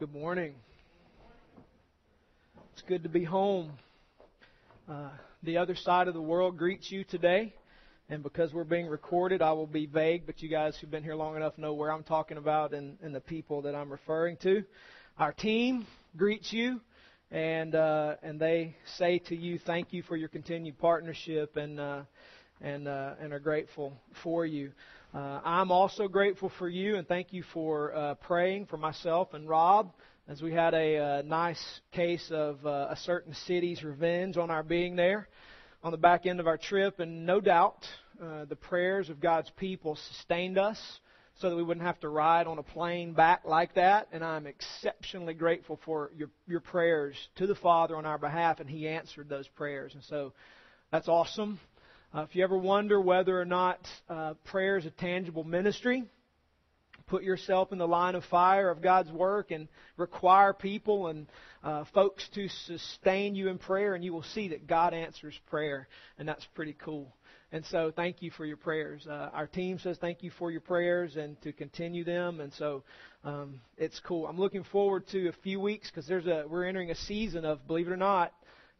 Good morning. It's good to be home. The other side of the world greets you today. And because we're being recorded, I will be vague, but you guys who've been here long enough know where I'm talking about and the people that I'm referring to. Our team greets you, and they say to you, thank you for your continued partnership, and are grateful for you. I'm also grateful for you, and thank you for praying for myself and Rob, as we had a nice case of a certain city's revenge on our being there on the back end of our trip. And no doubt the prayers of God's people sustained us so that we wouldn't have to ride on a plane back like that. And I'm exceptionally grateful for your prayers to the Father on our behalf, and He answered those prayers. And so that's awesome. If you ever wonder whether or not prayer is a tangible ministry, put yourself in the line of fire of God's work and require people and folks to sustain you in prayer, and you will see that God answers prayer, and that's pretty cool. And so thank you for your prayers. Our team says thank you for your prayers and to continue them, and so it's cool. I'm looking forward to a few weeks because we're entering a season of, believe it or not,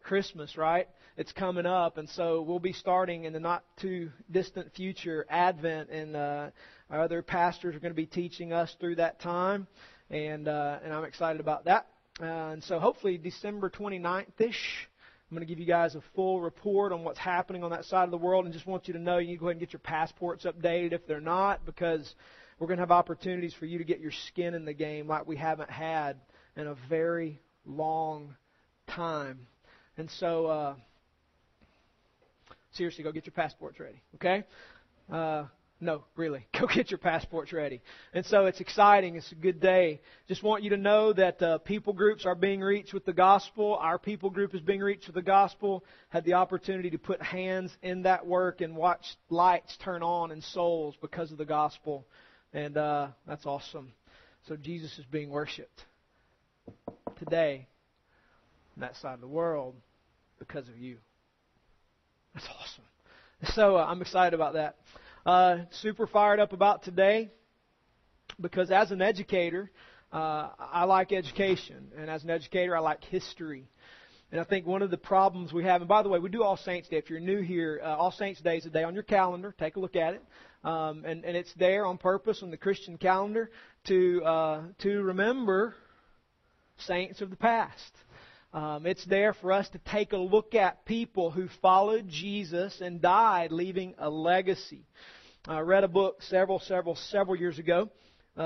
Christmas, right? It's coming up, and so we'll be starting in the not-too-distant future Advent, and our other pastors are going to be teaching us through that time, and I'm excited about that. And so hopefully December 29th-ish, I'm going to give you guys a full report on what's happening on that side of the world, and just want you to know you need to go ahead and get your passports updated if they're not, because we're going to have opportunities for you to get your skin in the game like we haven't had in a very long time. And so, seriously, go get your passports ready, okay? No, really, go get your passports ready. And so it's exciting. It's a good day. Just want you to know that people groups are being reached with the gospel. Our people group is being reached with the gospel. Had the opportunity to put hands in that work and watch lights turn on in souls because of the gospel. And that's awesome. So Jesus is being worshipped today on that side of the world, because of you. That's awesome. So I'm excited about that. Super fired up about today, because as an educator, I like education. And as an educator, I like history. And I think one of the problems we have, and by the way, we do All Saints Day. If you're new here, All Saints Day is a day on your calendar. Take a look at it. And it's there on purpose on the Christian calendar to remember saints of the past. It's there for us to take a look at people who followed Jesus and died, leaving a legacy. I read a book several years ago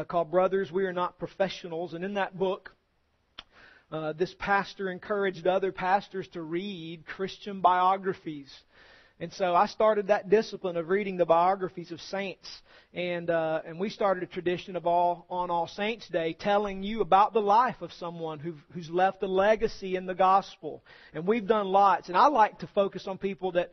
called Brothers, We Are Not Professionals. And in that book, this pastor encouraged other pastors to read Christian biographies. And so I started that discipline of reading the biographies of saints. And we started a tradition of on All Saints Day telling you about the life of someone who's left a legacy in the gospel. And we've done lots. And I like to focus on people that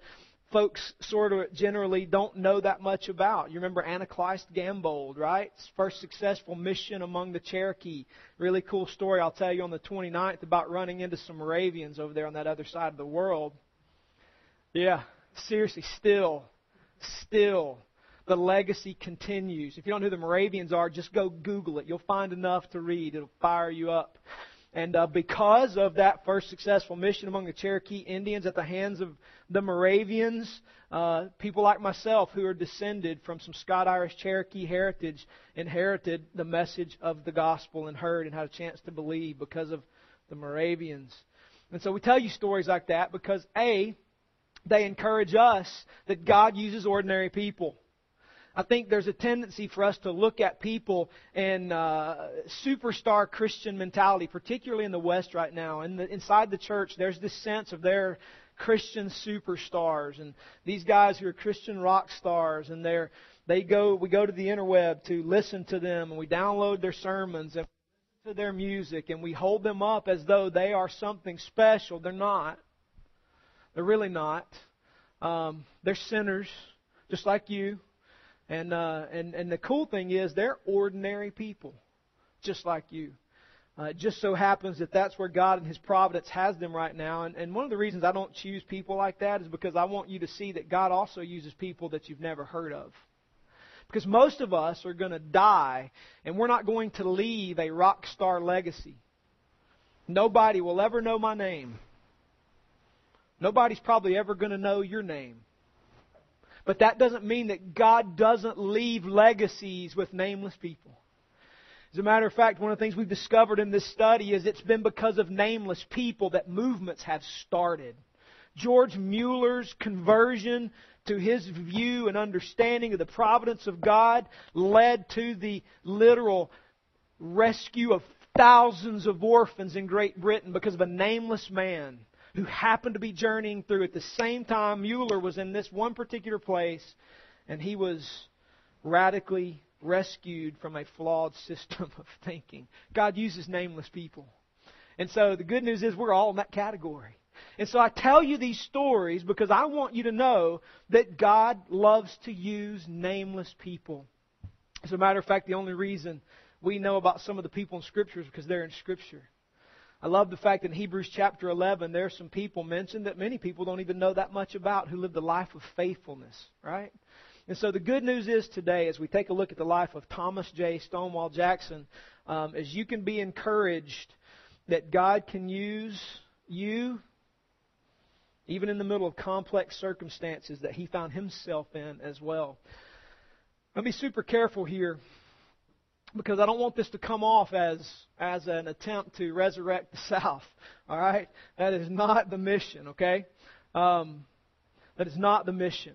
folks sort of generally don't know that much about. You remember Anaclyst Gambold, right? His first successful mission among the Cherokee. Really cool story I'll tell you on the 29th about running into some Moravians over there on that other side of the world. Yeah. Seriously, still, the legacy continues. If you don't know who the Moravians are, just go Google it. You'll find enough to read. It'll fire you up. And because of that first successful mission among the Cherokee Indians at the hands of the Moravians, people like myself who are descended from some Scott-Irish Cherokee heritage inherited the message of the gospel and heard and had a chance to believe because of the Moravians. And so we tell you stories like that because, A, they encourage us that God uses ordinary people. I think there's a tendency for us to look at people in superstar Christian mentality, particularly in the West right now. And inside the church, there's this sense of they're Christian superstars, and these guys who are Christian rock stars, and we go to the interweb to listen to them, and we download their sermons and listen to their music, and we hold them up as though they are something special. They're not. They're really not. They're sinners, just like you. And the cool thing is they're ordinary people, just like you. It just so happens that that's where God and His providence has them right now. And one of the reasons I don't choose people like that is because I want you to see that God also uses people that you've never heard of. Because most of us are going to die and we're not going to leave a rock star legacy. Nobody will ever know my name. Nobody's probably ever going to know your name. But that doesn't mean that God doesn't leave legacies with nameless people. As a matter of fact, one of the things we've discovered in this study is it's been because of nameless people that movements have started. George Mueller's conversion to his view and understanding of the providence of God led to the literal rescue of thousands of orphans in Great Britain because of a nameless man who happened to be journeying through at the same time Mueller was in this one particular place, and he was radically rescued from a flawed system of thinking. God uses nameless people. And so the good news is we're all in that category. And so I tell you these stories because I want you to know that God loves to use nameless people. As a matter of fact, the only reason we know about some of the people in Scripture is because they're in Scripture. I love the fact that in Hebrews chapter 11, there are some people mentioned that many people don't even know that much about who lived a life of faithfulness, right? And so the good news is today, as we take a look at the life of Thomas J. Stonewall Jackson, is you can be encouraged that God can use you even in the middle of complex circumstances that he found himself in as well. I'll be super careful here because I don't want this to come off as an attempt to resurrect the South. All right? That is not the mission, okay? That is not the mission.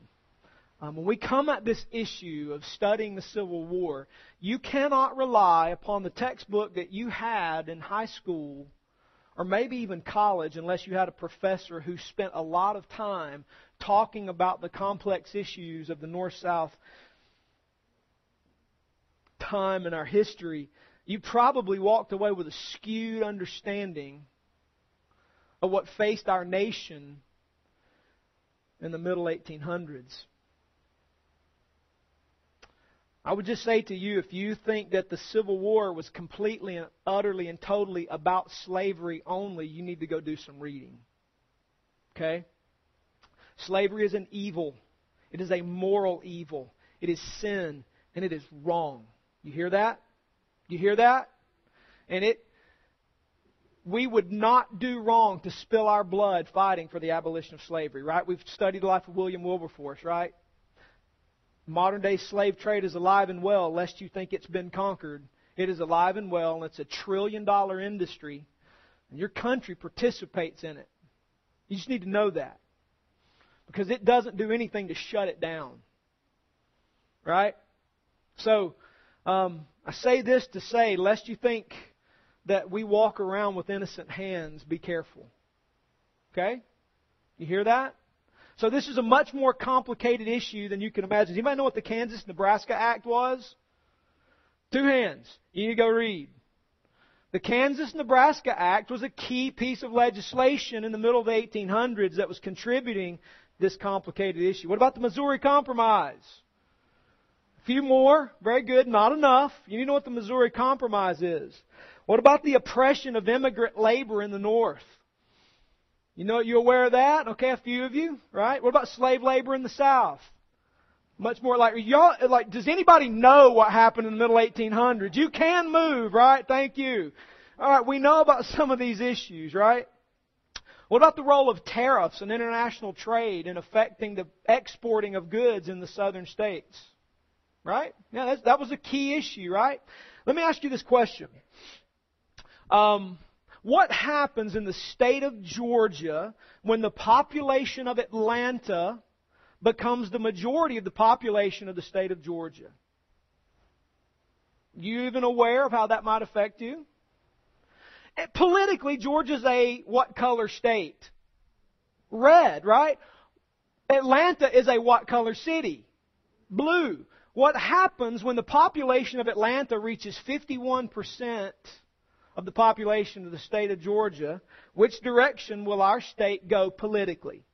When we come at this issue of studying the Civil War, you cannot rely upon the textbook that you had in high school or maybe even college, unless you had a professor who spent a lot of time talking about the complex issues of the North-South time in our history. You probably walked away with a skewed understanding of what faced our nation in the middle 1800s. I would just say to you, if you think that the Civil War was completely and utterly and totally about slavery only, you need to go do some reading. Okay? Slavery is an evil. It is a moral evil. It is sin, and it is wrong. You hear that? You hear that? And we would not do wrong to spill our blood fighting for the abolition of slavery, right? We've studied the life of William Wilberforce, right? Modern-day slave trade is alive and well, lest you think it's been conquered. It is alive and well, and it's a trillion-dollar industry, and your country participates in it. You just need to know that, because it doesn't do anything to shut it down, right? So I say this to say, lest you think that we walk around with innocent hands, be careful. Okay? You hear that? So this is a much more complicated issue than you can imagine. Does anybody know what the Kansas-Nebraska Act was? Two hands. You need to go read. The Kansas-Nebraska Act was a key piece of legislation in the middle of the 1800s that was contributing this complicated issue. What about the Missouri Compromise? A few more. Very good. Not enough. You need to know what the Missouri Compromise is. What about the oppression of immigrant labor in the North? You know, you're aware of that? Okay, a few of you, right? What about slave labor in the South? Much more like, does anybody know what happened in the middle 1800s? You can move, right? Thank you. All right, we know about some of these issues, right? What about the role of tariffs and international trade in affecting the exporting of goods in the southern states? Right? Yeah, that was a key issue, right? Let me ask you this question. What happens in the state of Georgia when the population of Atlanta becomes the majority of the population of the state of Georgia? You even aware of how that might affect you? Politically, Georgia's a what color state? Red, right? Atlanta is a what color city? Blue. What happens when the population of Atlanta reaches 51%? Of the population of the state of Georgia, which direction will our state go politically?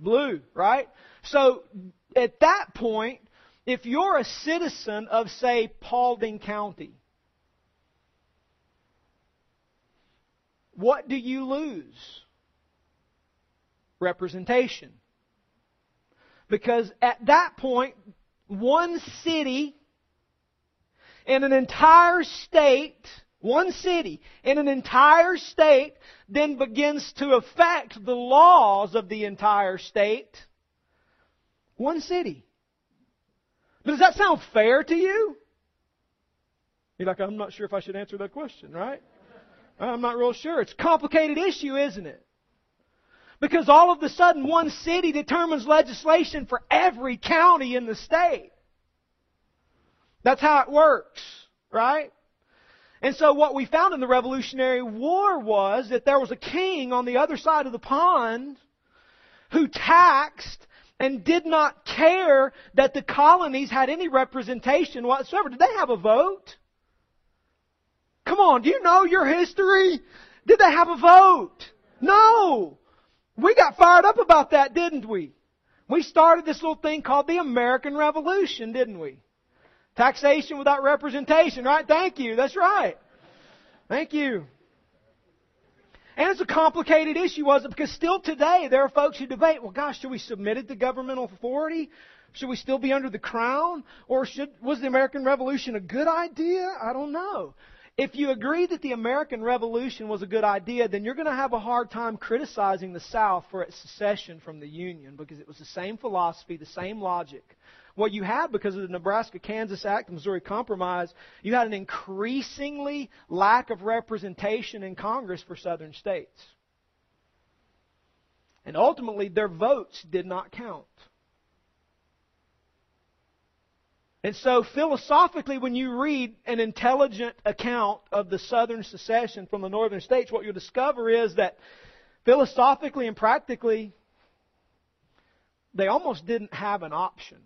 Blue, right? So at that point, if you're a citizen of, say, Paulding County, what do you lose? Representation. Because at that point, one city in an entire state, one city in an entire state, then begins to affect the laws of the entire state. One city. But does that sound fair to you? You're like, I'm not sure if I should answer that question, right? I'm not real sure. It's a complicated issue, isn't it? Because all of a sudden, one city determines legislation for every county in the state. That's how it works, right? And so what we found in the Revolutionary War was that there was a king on the other side of the pond who taxed and did not care that the colonies had any representation whatsoever. Did they have a vote? Come on, do you know your history? Did they have a vote? No! We got fired up about that, didn't we? We started this little thing called the American Revolution, didn't we? Taxation without representation, right? Thank you. That's right. Thank you. And it's a complicated issue, wasn't it? Because still today there are folks who debate, well, gosh, should we submit it to governmental authority? Should we still be under the crown? Or was the American Revolution a good idea? I don't know. If you agree that the American Revolution was a good idea, then you're going to have a hard time criticizing the South for its secession from the Union, because it was the same philosophy, the same logic. What you had because of the Nebraska-Kansas Act, the Missouri Compromise, you had an increasingly lack of representation in Congress for southern states. And ultimately, their votes did not count. And so philosophically, when you read an intelligent account of the southern secession from the northern states, what you'll discover is that philosophically and practically, they almost didn't have an option.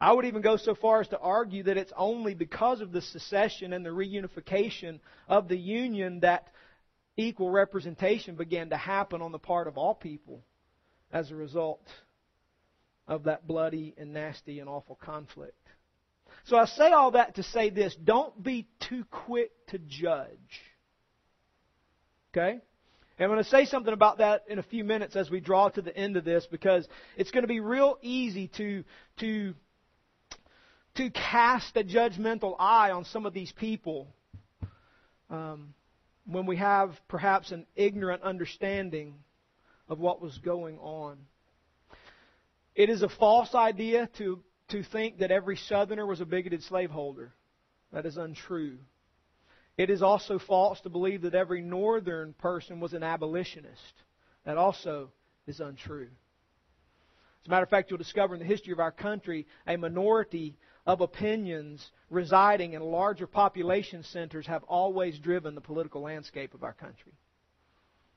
I would even go so far as to argue that it's only because of the secession and the reunification of the Union that equal representation began to happen on the part of all people as a result of that bloody and nasty and awful conflict. So I say all that to say this. Don't be too quick to judge. Okay? And I'm going to say something about that in a few minutes as we draw to the end of this, because it's going to be real easy to cast a judgmental eye on some of these people when we have perhaps an ignorant understanding of what was going on. It is a false idea to think that every Southerner was a bigoted slaveholder. That is untrue. It is also false to believe that every Northern person was an abolitionist. That also is untrue. As a matter of fact, you'll discover in the history of our country a minority of opinions residing in larger population centers have always driven the political landscape of our country.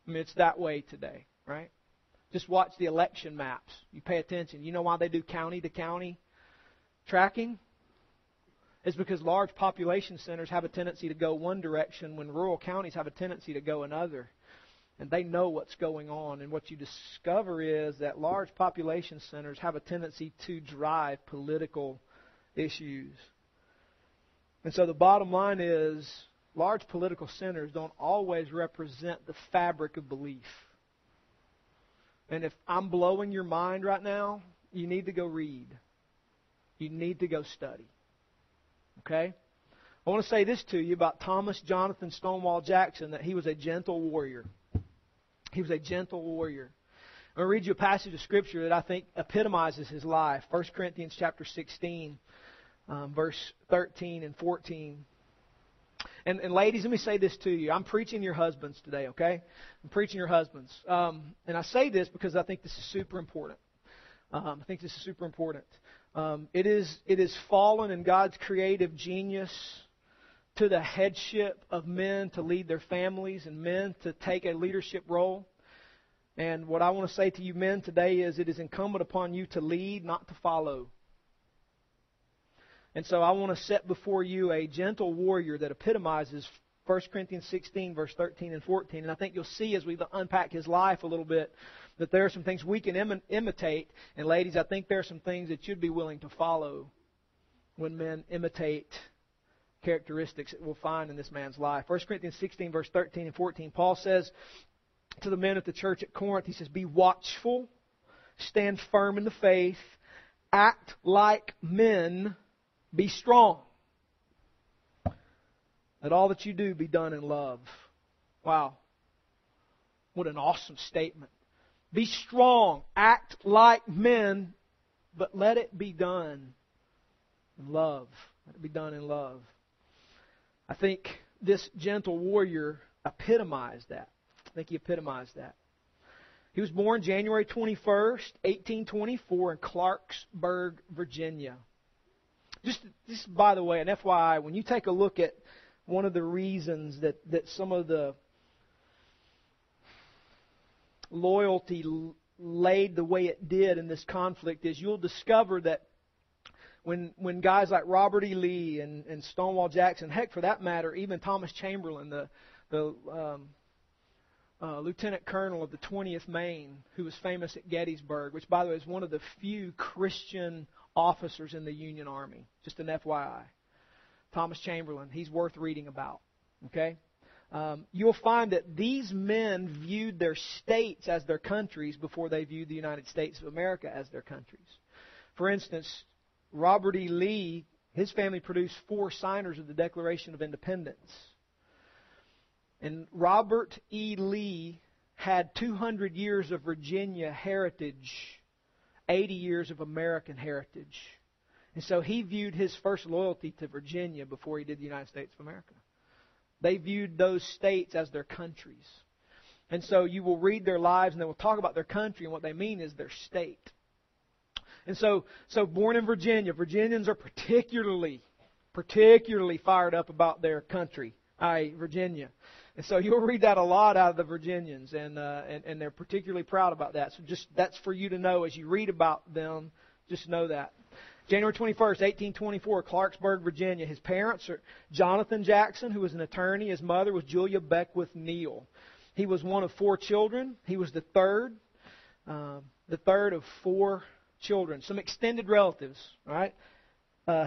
I mean, it's that way today, right? Just watch the election maps. You pay attention. You know why they do county-to-county tracking? It's because large population centers have a tendency to go one direction when rural counties have a tendency to go another. And they know what's going on. And what you discover is that large population centers have a tendency to drive political issues. And so the bottom line is, large political centers don't always represent the fabric of belief. And if I'm blowing your mind right now, you need to go read. You need to go study. Okay? I want to say this to you about Thomas Jonathan Stonewall Jackson, that he was a gentle warrior. He was a gentle warrior. I'm going to read you a passage of Scripture that I think epitomizes his life. 1 Corinthians chapter 16, verse 13 and 14. And ladies, let me say this to you. I'm preaching your husbands today, okay? I'm preaching your husbands. And I say this because I think this is super important. I think this is super important. It is fallen in God's creative genius to the headship of men to lead their families and men to take a leadership role. And what I want to say to you men today is, it is incumbent upon you to lead, not to follow. And so I want to set before you a gentle warrior that epitomizes 1 Corinthians 16, verse 13 and 14. And I think you'll see as we unpack his life a little bit that there are some things we can imitate. And ladies, I think there are some things that you'd be willing to follow when men imitate characteristics that we'll find in this man's life. 1 Corinthians 16, verse 13 and 14, Paul says to the men at the church at Corinth, he says, "Be watchful, stand firm in the faith, Act like men, be strong. Let all that you do be done in love. Wow. What an awesome statement. Be strong, act like men, but let it be done in love. Let it be done in love. I think this gentle warrior epitomized that. I think he epitomized that. He was born January 21st, 1824 in Clarksburg, Virginia. Just by the way, an FYI, when you take a look at one of the reasons that some of the loyalty laid the way it did in this conflict is you'll discover that when guys like Robert E. Lee and Stonewall Jackson, heck for that matter, even Thomas Chamberlain, the lieutenant colonel of the 20th Maine, who was famous at Gettysburg, which, by the way, is one of the few Christian officers in the Union Army. Just an FYI. Thomas Chamberlain, he's worth reading about. Okay? You'll find that these men viewed their states as their countries before they viewed the United States of America as their countries. For instance, Robert E. Lee, his family produced 4 signers of the Declaration of Independence. And Robert E. Lee had 200 years of Virginia heritage, 80 years of American heritage. And so he viewed his first loyalty to Virginia before he did the United States of America. They viewed those states as their countries. And so you will read their lives and they will talk about their country, and what they mean is their state. And so born in Virginia, Virginians are particularly fired up about their country, i.e. Virginia. And so you'll read that a lot out of the Virginians, and they're particularly proud about that. So just that's for you to know as you read about them. Just know that. January 21st, 1824, Clarksburg, Virginia. His parents are Jonathan Jackson, who was an attorney. His mother was Julia Beckwith Neal. He was one of 4 children. He was the third of 4 children. Some extended relatives, all right?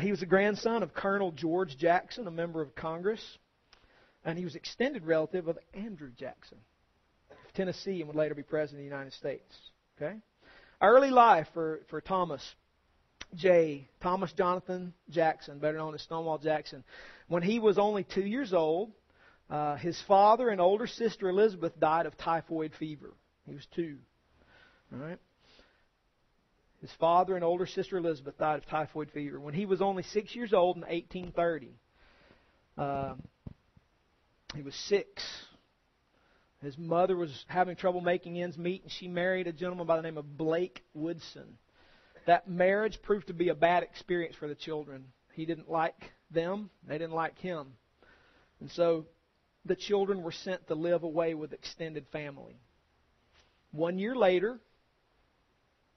He was a grandson of Colonel George Jackson, a member of Congress. And he was extended relative of Andrew Jackson of Tennessee and would later be President of the United States. Okay? Early life for Thomas Jonathan Jackson, better known as Stonewall Jackson. When he was only 2 years old, his father and older sister Elizabeth died of typhoid fever. He was 2. All right? His father and older sister Elizabeth died of typhoid fever. When he was only 6 years old in 1830, he was 6. His mother was having trouble making ends meet, and she married a gentleman by the name of Blake Woodson. That marriage proved to be a bad experience for the children. He didn't like them. They didn't like him. And so the children were sent to live away with extended family. 1 year later,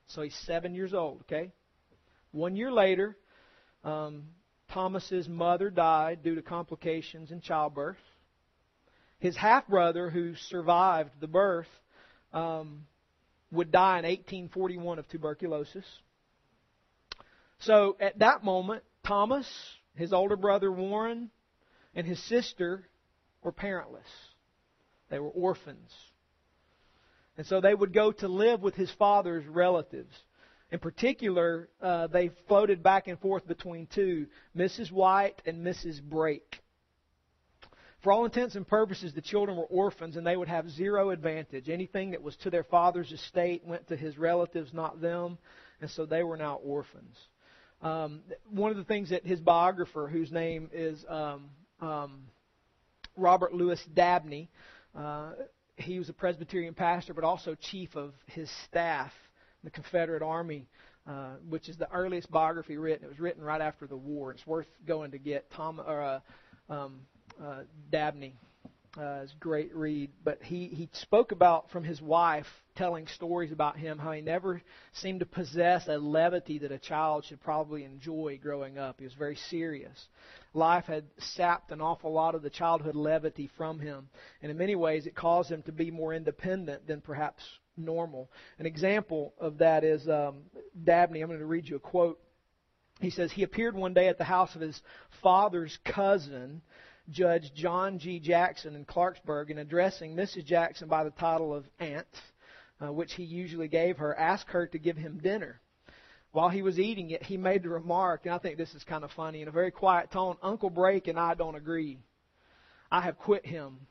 so he's 7 years old, okay? 1 year later, Thomas's mother died due to complications in childbirth. His half-brother, who survived the birth, would die in 1841 of tuberculosis. So at that moment, Thomas, his older brother Warren, and his sister were parentless. They were orphans. And so they would go to live with his father's relatives. In particular, they floated back and forth between 2, Mrs. White and Mrs. Brake. For all intents and purposes, the children were orphans, and they would have zero advantage. Anything that was to their father's estate went to his relatives, not them. And so they were now orphans. One of the things that his biographer, whose name is Robert Louis Dabney, he was a Presbyterian pastor, but also chief of his staff in the Confederate Army, which is the earliest biography written. It was written right after the war. It's worth going to get Dabney is a great read, but he spoke about from his wife telling stories about him, how he never seemed to possess a levity that a child should probably enjoy growing up. He was very serious. Life had sapped an awful lot of the childhood levity from him, and in many ways it caused him to be more independent than perhaps normal. An example of that is Dabney. I'm going to read you a quote. He says, "He appeared one day at the house of his father's cousin, Judge John G. Jackson in Clarksburg, and addressing Mrs. Jackson by the title of Aunt, which he usually gave her, asked her to give him dinner. While he was eating it, he made the remark, and I think this is kind of funny, in a very quiet tone, "Uncle Brake and I don't agree. I have quit him,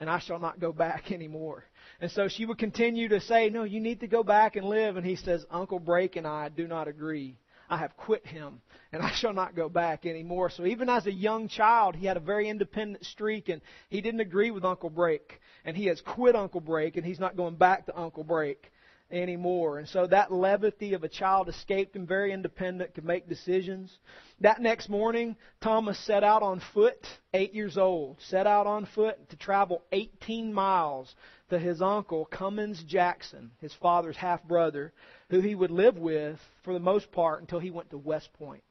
and I shall not go back anymore." And so she would continue to say, "No, you need to go back and live." And he says, "Uncle Brake and I do not agree. I have quit him, and I shall not go back anymore." So even as a young child, he had a very independent streak, and he didn't agree with Uncle Brake. And he has quit Uncle Brake, and he's not going back to Uncle Brake anymore. And so that levity of a child escaped him, very independent, could make decisions. That next morning, Thomas set out on foot, 8 years old, set out on foot to travel 18 miles to his uncle, Cummins Jackson, his father's half-brother, who he would live with for the most part until he went to West Point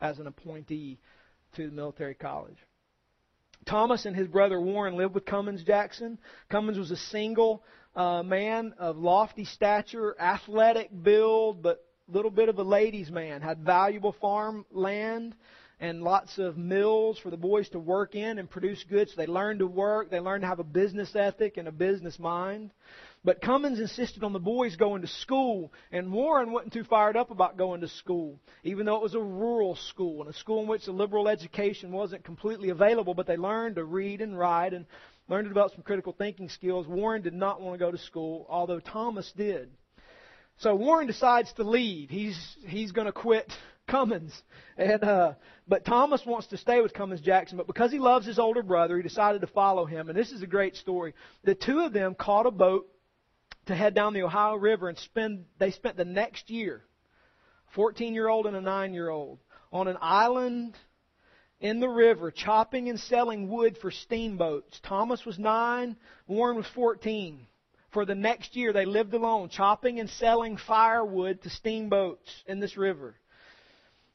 as an appointee to the military college. Thomas and his brother Warren lived with Cummins Jackson. Cummins was a single man of lofty stature, athletic build, but a little bit of a ladies' man, had valuable farm land and lots of mills for the boys to work in and produce goods. So they learned to work. They learned to have a business ethic and a business mind. But Cummins insisted on the boys going to school, and Warren wasn't too fired up about going to school, even though it was a rural school and a school in which the liberal education wasn't completely available, but they learned to read and write and learned to develop some critical thinking skills. Warren did not want to go to school, although Thomas did. So Warren decides to leave. He's going to quit Cummins. And but Thomas wants to stay with Cummins Jackson, but because he loves his older brother, he decided to follow him. And this is a great story. The two of them caught a boat to head down the Ohio River, and they spent the next year, 14-year-old and a 9-year-old, on an island in the river, chopping and selling wood for steamboats. Thomas was 9, Warren was 14. For the next year, they lived alone, chopping and selling firewood to steamboats in this river.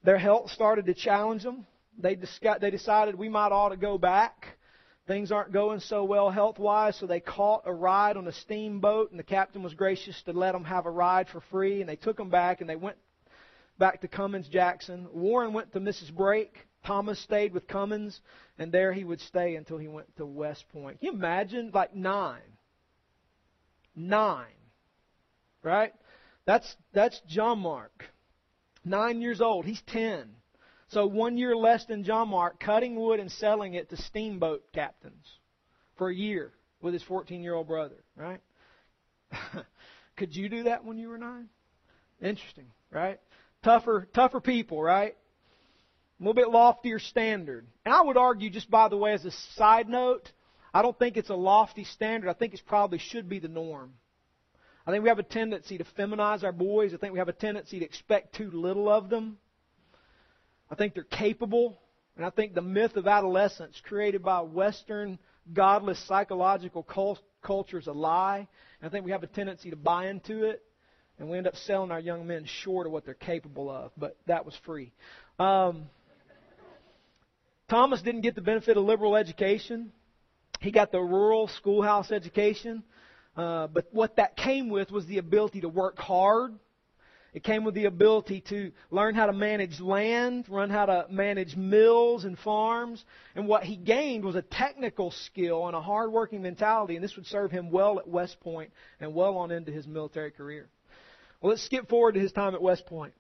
Their health started to challenge them. They decided we might ought to go back. Things aren't going so well health-wise, so they caught a ride on a steamboat, and the captain was gracious to let them have a ride for free, and they took them back, and they went back to Cummins Jackson. Warren went to Mrs. Brake. Thomas stayed with Cummins, and there he would stay until he went to West Point. Can you imagine? Like 9. Right? That's John Mark. 9 years old. He's 10. So 1 year less than John Mark, cutting wood and selling it to steamboat captains for a year with his 14-year-old brother. Right? Could you do that when you were 9? Interesting. Right? Tougher people. Right? A little bit loftier standard. And I would argue, just by the way, as a side note, I don't think it's a lofty standard. I think it probably should be the norm. I think we have a tendency to feminize our boys. I think we have a tendency to expect too little of them. I think they're capable. And I think the myth of adolescence created by Western godless psychological culture is a lie. And I think we have a tendency to buy into it. And we end up selling our young men short of what they're capable of. But that was free. Thomas didn't get the benefit of liberal education. He got the rural schoolhouse education, but what that came with was the ability to work hard. It came with the ability to learn how to manage land, learn how to manage mills and farms. And what he gained was a technical skill and a hard-working mentality, and this would serve him well at West Point and well on into his military career. Well, let's skip forward to his time at West Point.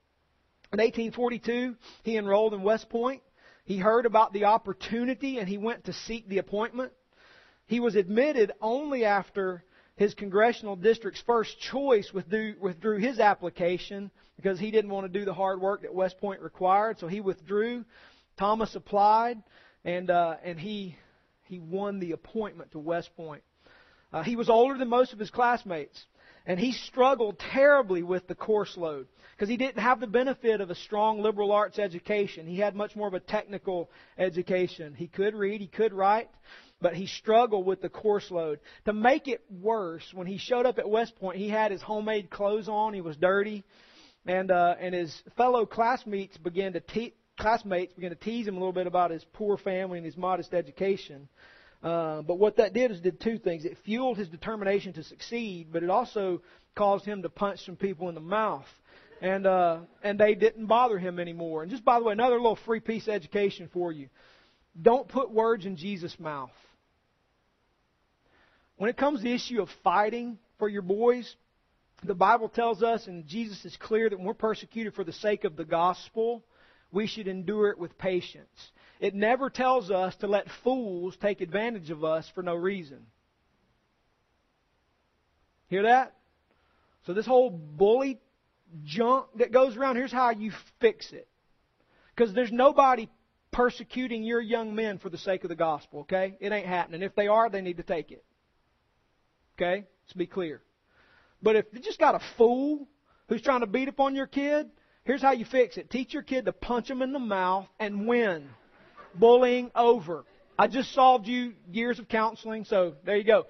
In 1842, he enrolled in West Point. He heard about the opportunity, and he went to seek the appointment. He was admitted only after his congressional district's first choice withdrew his application because he didn't want to do the hard work that West Point required. So he withdrew. Thomas applied, and he won the appointment to West Point. He was older than most of his classmates, and he struggled terribly with the course load because he didn't have the benefit of a strong liberal arts education. He had much more of a technical education. He could read, he could write, but he struggled with the course load. To make it worse, when he showed up at West Point, he had his homemade clothes on. He was dirty, and his fellow classmates began to tease him a little bit about his poor family and his modest education. But what that did is did two things. It fueled his determination to succeed, but it also caused him to punch some people in the mouth. And they didn't bother him anymore. And just by the way, another little free piece of education for you. Don't put words in Jesus' mouth. When it comes to the issue of fighting for your boys, The Bible tells us, and Jesus is clear, that when we're persecuted for the sake of the gospel, we should endure it with patience. It never tells us to let fools take advantage of us for no reason. Hear that? So this whole bully junk that goes around, here's how you fix it. Because there's nobody persecuting your young men for the sake of the gospel, okay? It ain't happening. If they are, they need to take it. Okay? Let's be clear. But if you just got a fool who's trying to beat up on your kid, here's how you fix it. Teach your kid to punch him in the mouth and win. Bullying over. I just solved you years of counseling, so there you go.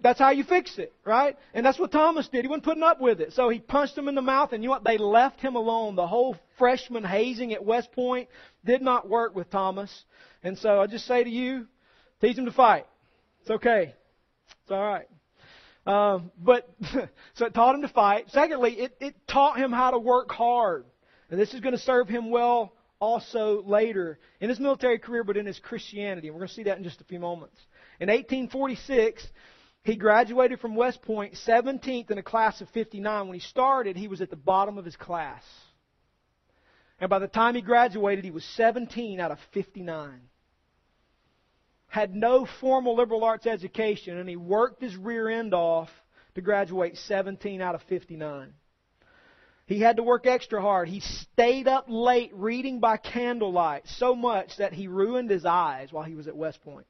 That's how you fix it, right? And that's what Thomas did. He wasn't putting up with it. So he punched him in the mouth, and you know what? They left him alone. The whole freshman hazing at West Point did not work with Thomas. And so I just say to you, teach him to fight. It's okay. It's all right. So it taught him to fight. Secondly, it taught him how to work hard. And this is going to serve him well also later in his military career, but in his Christianity. And we're going to see that in just a few moments. In 1846... he graduated from West Point 17th in a class of 59. When he started, he was at the bottom of his class. And by the time he graduated, he was 17 out of 59. Had no formal liberal arts education, and he worked his rear end off to graduate 17 out of 59. He had to work extra hard. He stayed up late reading by candlelight so much that he ruined his eyes while he was at West Point.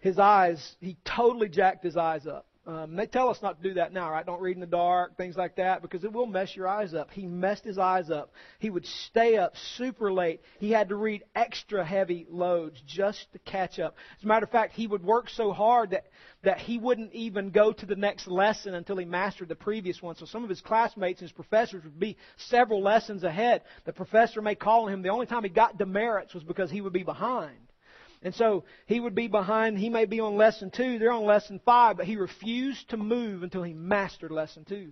His eyes, he totally jacked his eyes up. They tell us not to do that now, right? Don't read in the dark, things like that, because it will mess your eyes up. He messed his eyes up. He would stay up super late. He had to read extra heavy loads just to catch up. As a matter of fact, he would work so hard that he wouldn't even go to the next lesson until he mastered the previous one. So some of his classmates and his professors would be several lessons ahead. The professor may call him. The only time he got demerits was because he would be behind. And so he would be behind. He may be on lesson 2. They're on lesson 5. But he refused to move until he mastered lesson 2.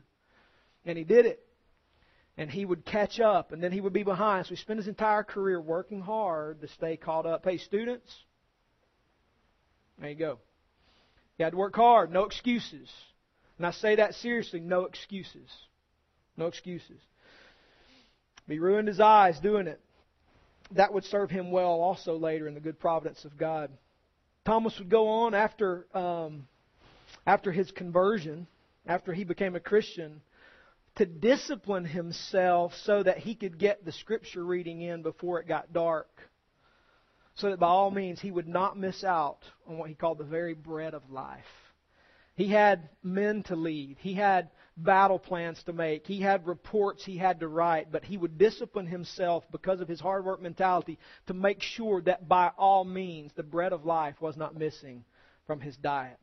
And he did it. And he would catch up. And then he would be behind. So he spent his entire career working hard to stay caught up. Hey, students. There you go. You had to work hard. No excuses. And I say that seriously. No excuses. No excuses. He ruined his eyes doing it. That would serve him well also later in the good providence of God. Thomas would go on after his conversion, after he became a Christian, to discipline himself so that he could get the Scripture reading in before it got dark. So that by all means he would not miss out on what he called the very bread of life. He had men to lead. He had battle plans to make. He had reports he had to write. But he would discipline himself because of his hard work mentality to make sure that by all means the bread of life was not missing from his diet.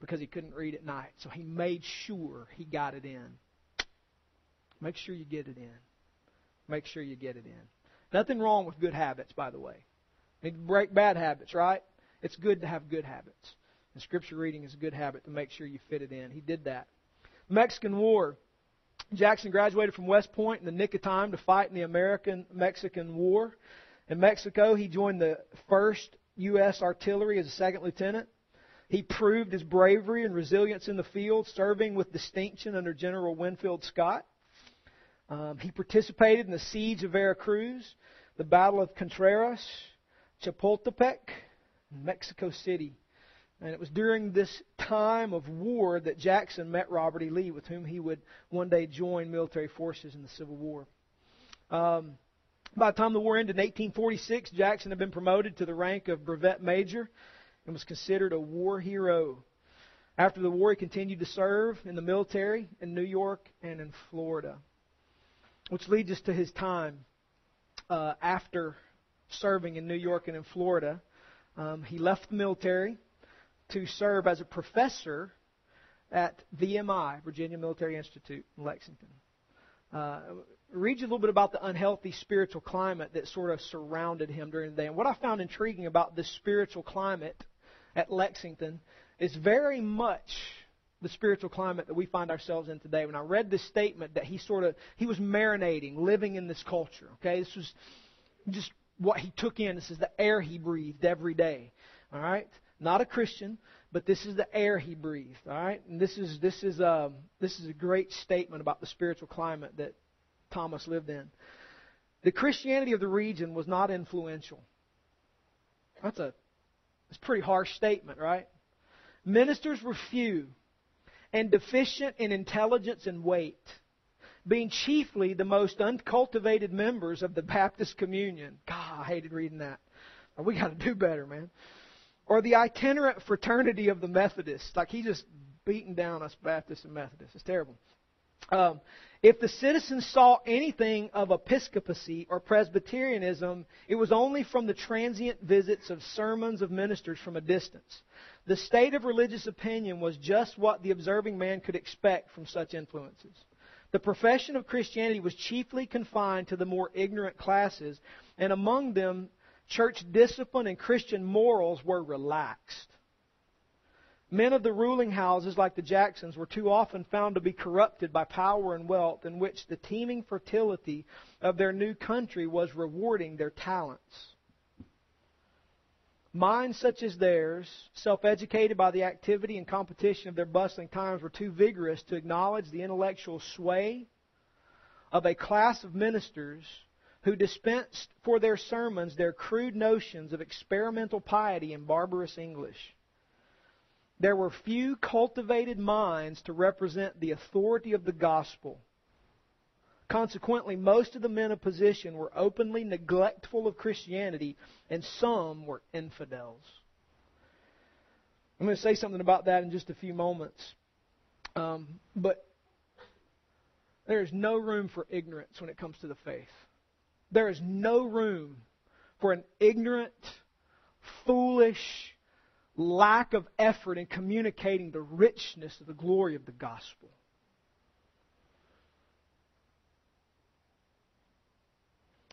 Because he couldn't read at night. So he made sure he got it in. Make sure you get it in. Make sure you get it in. Nothing wrong with good habits, by the way. You need to break bad habits, right? It's good to have good habits. And Scripture reading is a good habit to make sure you fit it in. He did that. Mexican War. Jackson graduated from West Point in the nick of time to fight in the American-Mexican War. In Mexico, he joined the 1st U.S. Artillery as a second lieutenant. He proved his bravery and resilience in the field, serving with distinction under General Winfield Scott. He participated in the Siege of Veracruz, the Battle of Contreras, Chapultepec, and Mexico City. And it was during this time of war that Jackson met Robert E. Lee, with whom he would one day join military forces in the Civil War. By the time the war ended in 1846, Jackson had been promoted to the rank of brevet major and was considered a war hero. After the war, he continued to serve in the military in New York and in Florida, which leads us to his time after serving in New York and in Florida. He left the military to serve as a professor at VMI, Virginia Military Institute in Lexington. Read you a little bit about the unhealthy spiritual climate that sort of surrounded him during the day. And what I found intriguing about the spiritual climate at Lexington is very much the spiritual climate that we find ourselves in today. When I read this statement that he was marinating, living in this culture. Okay, this was just what he took in. This is the air he breathed every day. All right. not a Christian, but this is the air he breathed. All right, and this is a great statement about the spiritual climate that Thomas lived in. The Christianity of the region was not influential. That's a pretty harsh statement, right? Ministers were few and deficient in intelligence and weight, being chiefly the most uncultivated members of the Baptist communion. God, I hated reading that. We got to do better, man. Or the itinerant fraternity of the Methodists. Like, he's just beating down us Baptists and Methodists. It's terrible. If the citizens saw anything of Episcopacy or Presbyterianism, it was only from the transient visits of sermons of ministers from a distance. The state of religious opinion was just what the observing man could expect from such influences. The profession of Christianity was chiefly confined to the more ignorant classes, and among them, church discipline and Christian morals were relaxed. Men of the ruling houses, like the Jacksons, were too often found to be corrupted by power and wealth, in which the teeming fertility of their new country was rewarding their talents. Minds such as theirs, self-educated by the activity and competition of their bustling times, were too vigorous to acknowledge the intellectual sway of a class of ministers who dispensed for their sermons their crude notions of experimental piety and barbarous English. There were few cultivated minds to represent the authority of the gospel. Consequently, most of the men of position were openly neglectful of Christianity, and some were infidels. I'm going to say something about that in just a few moments. But there is no room for ignorance when it comes to the faith. There is no room for an ignorant, foolish lack of effort in communicating the richness of the glory of the gospel.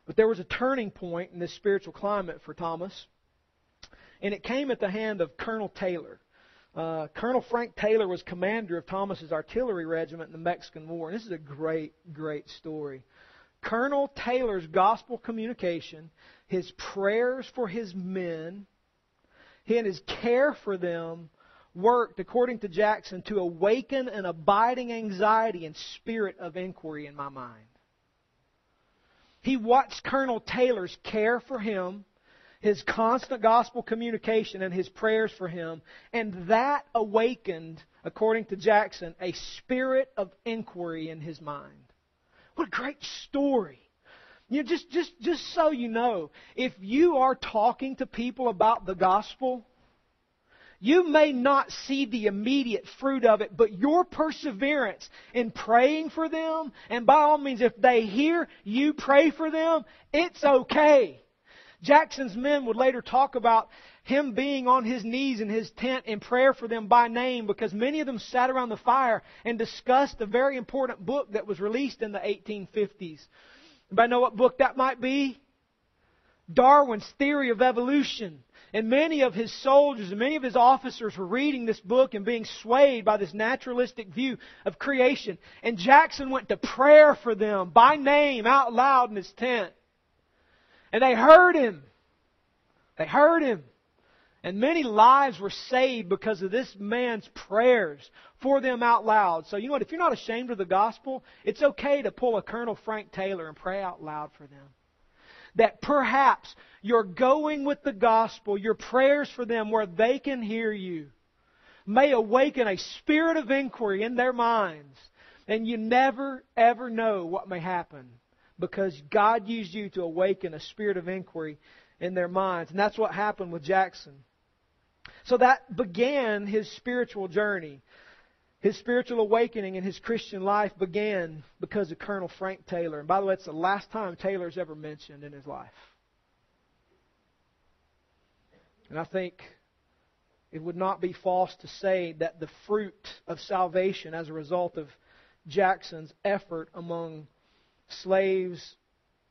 But there was a turning point in this spiritual climate for Thomas, and it came at the hand of Colonel Taylor. Colonel Frank Taylor was commander of Thomas's artillery regiment in the Mexican War. And this is a great, great story. Colonel Taylor's gospel communication, his prayers for his men, he and his care for them worked, according to Jackson, to awaken an abiding anxiety and spirit of inquiry in my mind. He watched Colonel Taylor's care for him, his constant gospel communication, and his prayers for him, and that awakened, according to Jackson, a spirit of inquiry in his mind. What a great story! You know, just so you know, if you are talking to people about the gospel, you may not see the immediate fruit of it, but your perseverance in praying for them, and by all means, if they hear you pray for them, it's okay. Jackson's men would later talk about him being on his knees in his tent in prayer for them by name, because many of them sat around the fire and discussed a very important book that was released in the 1850s. Anybody know what book that might be? Darwin's Theory of Evolution. And many of his soldiers and many of his officers were reading this book and being swayed by this naturalistic view of creation. And Jackson went to prayer for them by name out loud in his tent. And they heard him. They heard him. And many lives were saved because of this man's prayers for them out loud. So you know what? If you're not ashamed of the gospel, it's okay to pull a Colonel Frank Taylor and pray out loud for them. That perhaps you're going with the gospel, your prayers for them where they can hear you, may awaken a spirit of inquiry in their minds. And you never, ever know what may happen, because God used you to awaken a spirit of inquiry in their minds. And that's what happened with Jackson. So that began his spiritual journey. His spiritual awakening in his Christian life began because of Colonel Frank Taylor. And by the way, it's the last time Taylor's ever mentioned in his life. And I think it would not be false to say that the fruit of salvation as a result of Jackson's effort among slaves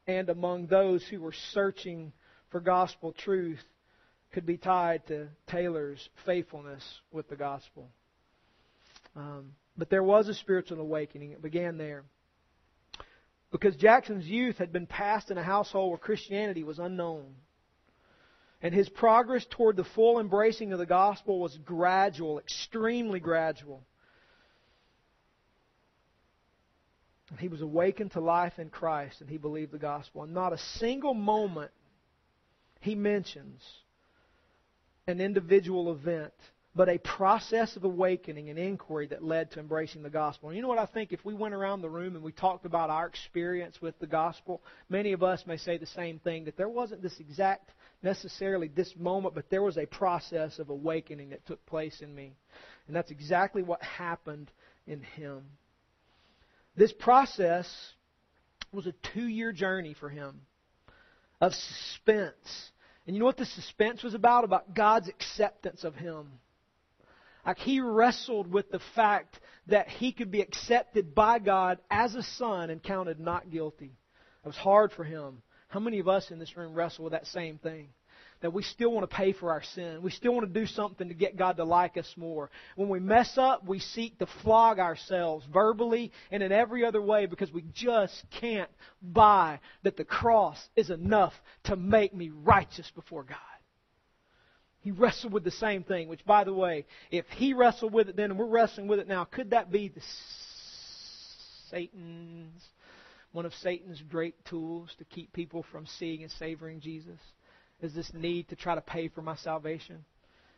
and among those who were searching for gospel truth could be tied to Taylor's faithfulness with the gospel. But there was a spiritual awakening. It began there. Because Jackson's youth had been passed in a household where Christianity was unknown. And his progress toward the full embracing of the gospel was gradual, extremely gradual. And he was awakened to life in Christ, and he believed the gospel. And not a single moment he mentions an individual event, but a process of awakening and inquiry that led to embracing the gospel. And you know what I think? If we went around the room and we talked about our experience with the gospel, many of us may say the same thing, that there wasn't this exact, necessarily this moment, but there was a process of awakening that took place in me. And that's exactly what happened in him. This process was a 2-year journey for him of suspense. And you know what the suspense was about? About God's acceptance of him. Like he wrestled with the fact that he could be accepted by God as a son and counted not guilty. It was hard for him. How many of us in this room wrestle with that same thing? That we still want to pay for our sin. We still want to do something to get God to like us more. When we mess up, we seek to flog ourselves verbally and in every other way because we just can't buy that the cross is enough to make me righteous before God. He wrestled with the same thing, which, by the way, if he wrestled with it then and we're wrestling with it now, could that be one of Satan's great tools to keep people from seeing and savoring Jesus? Is this need to try to pay for my salvation?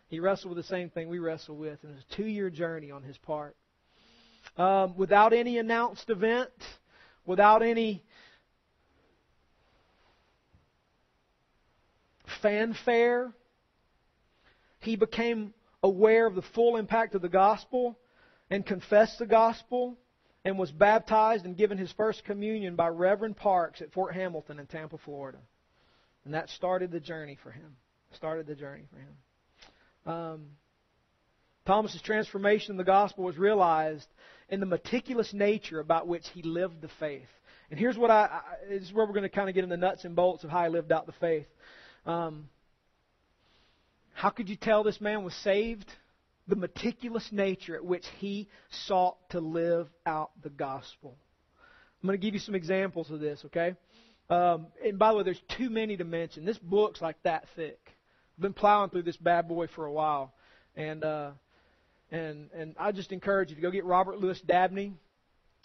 He wrestled with the same thing we wrestle with. And it was a 2-year journey on his part. Without any announced event, without any fanfare, he became aware of the full impact of the gospel and confessed the gospel and was baptized and given his first communion by Reverend Parks at Fort Hamilton in Tampa, Florida. And that started the journey for him. Thomas's transformation in the gospel was realized in the meticulous nature about which he lived the faith. And here's what this is where we're going to kind of get in the nuts and bolts of how he lived out the faith. How could you tell this man was saved? The meticulous nature at which he sought to live out the gospel. I'm going to give you some examples of this, okay? And by the way, there's too many to mention. This book's like that thick. I've been plowing through this bad boy for a while. And I just encourage you to go get Robert Louis Dabney.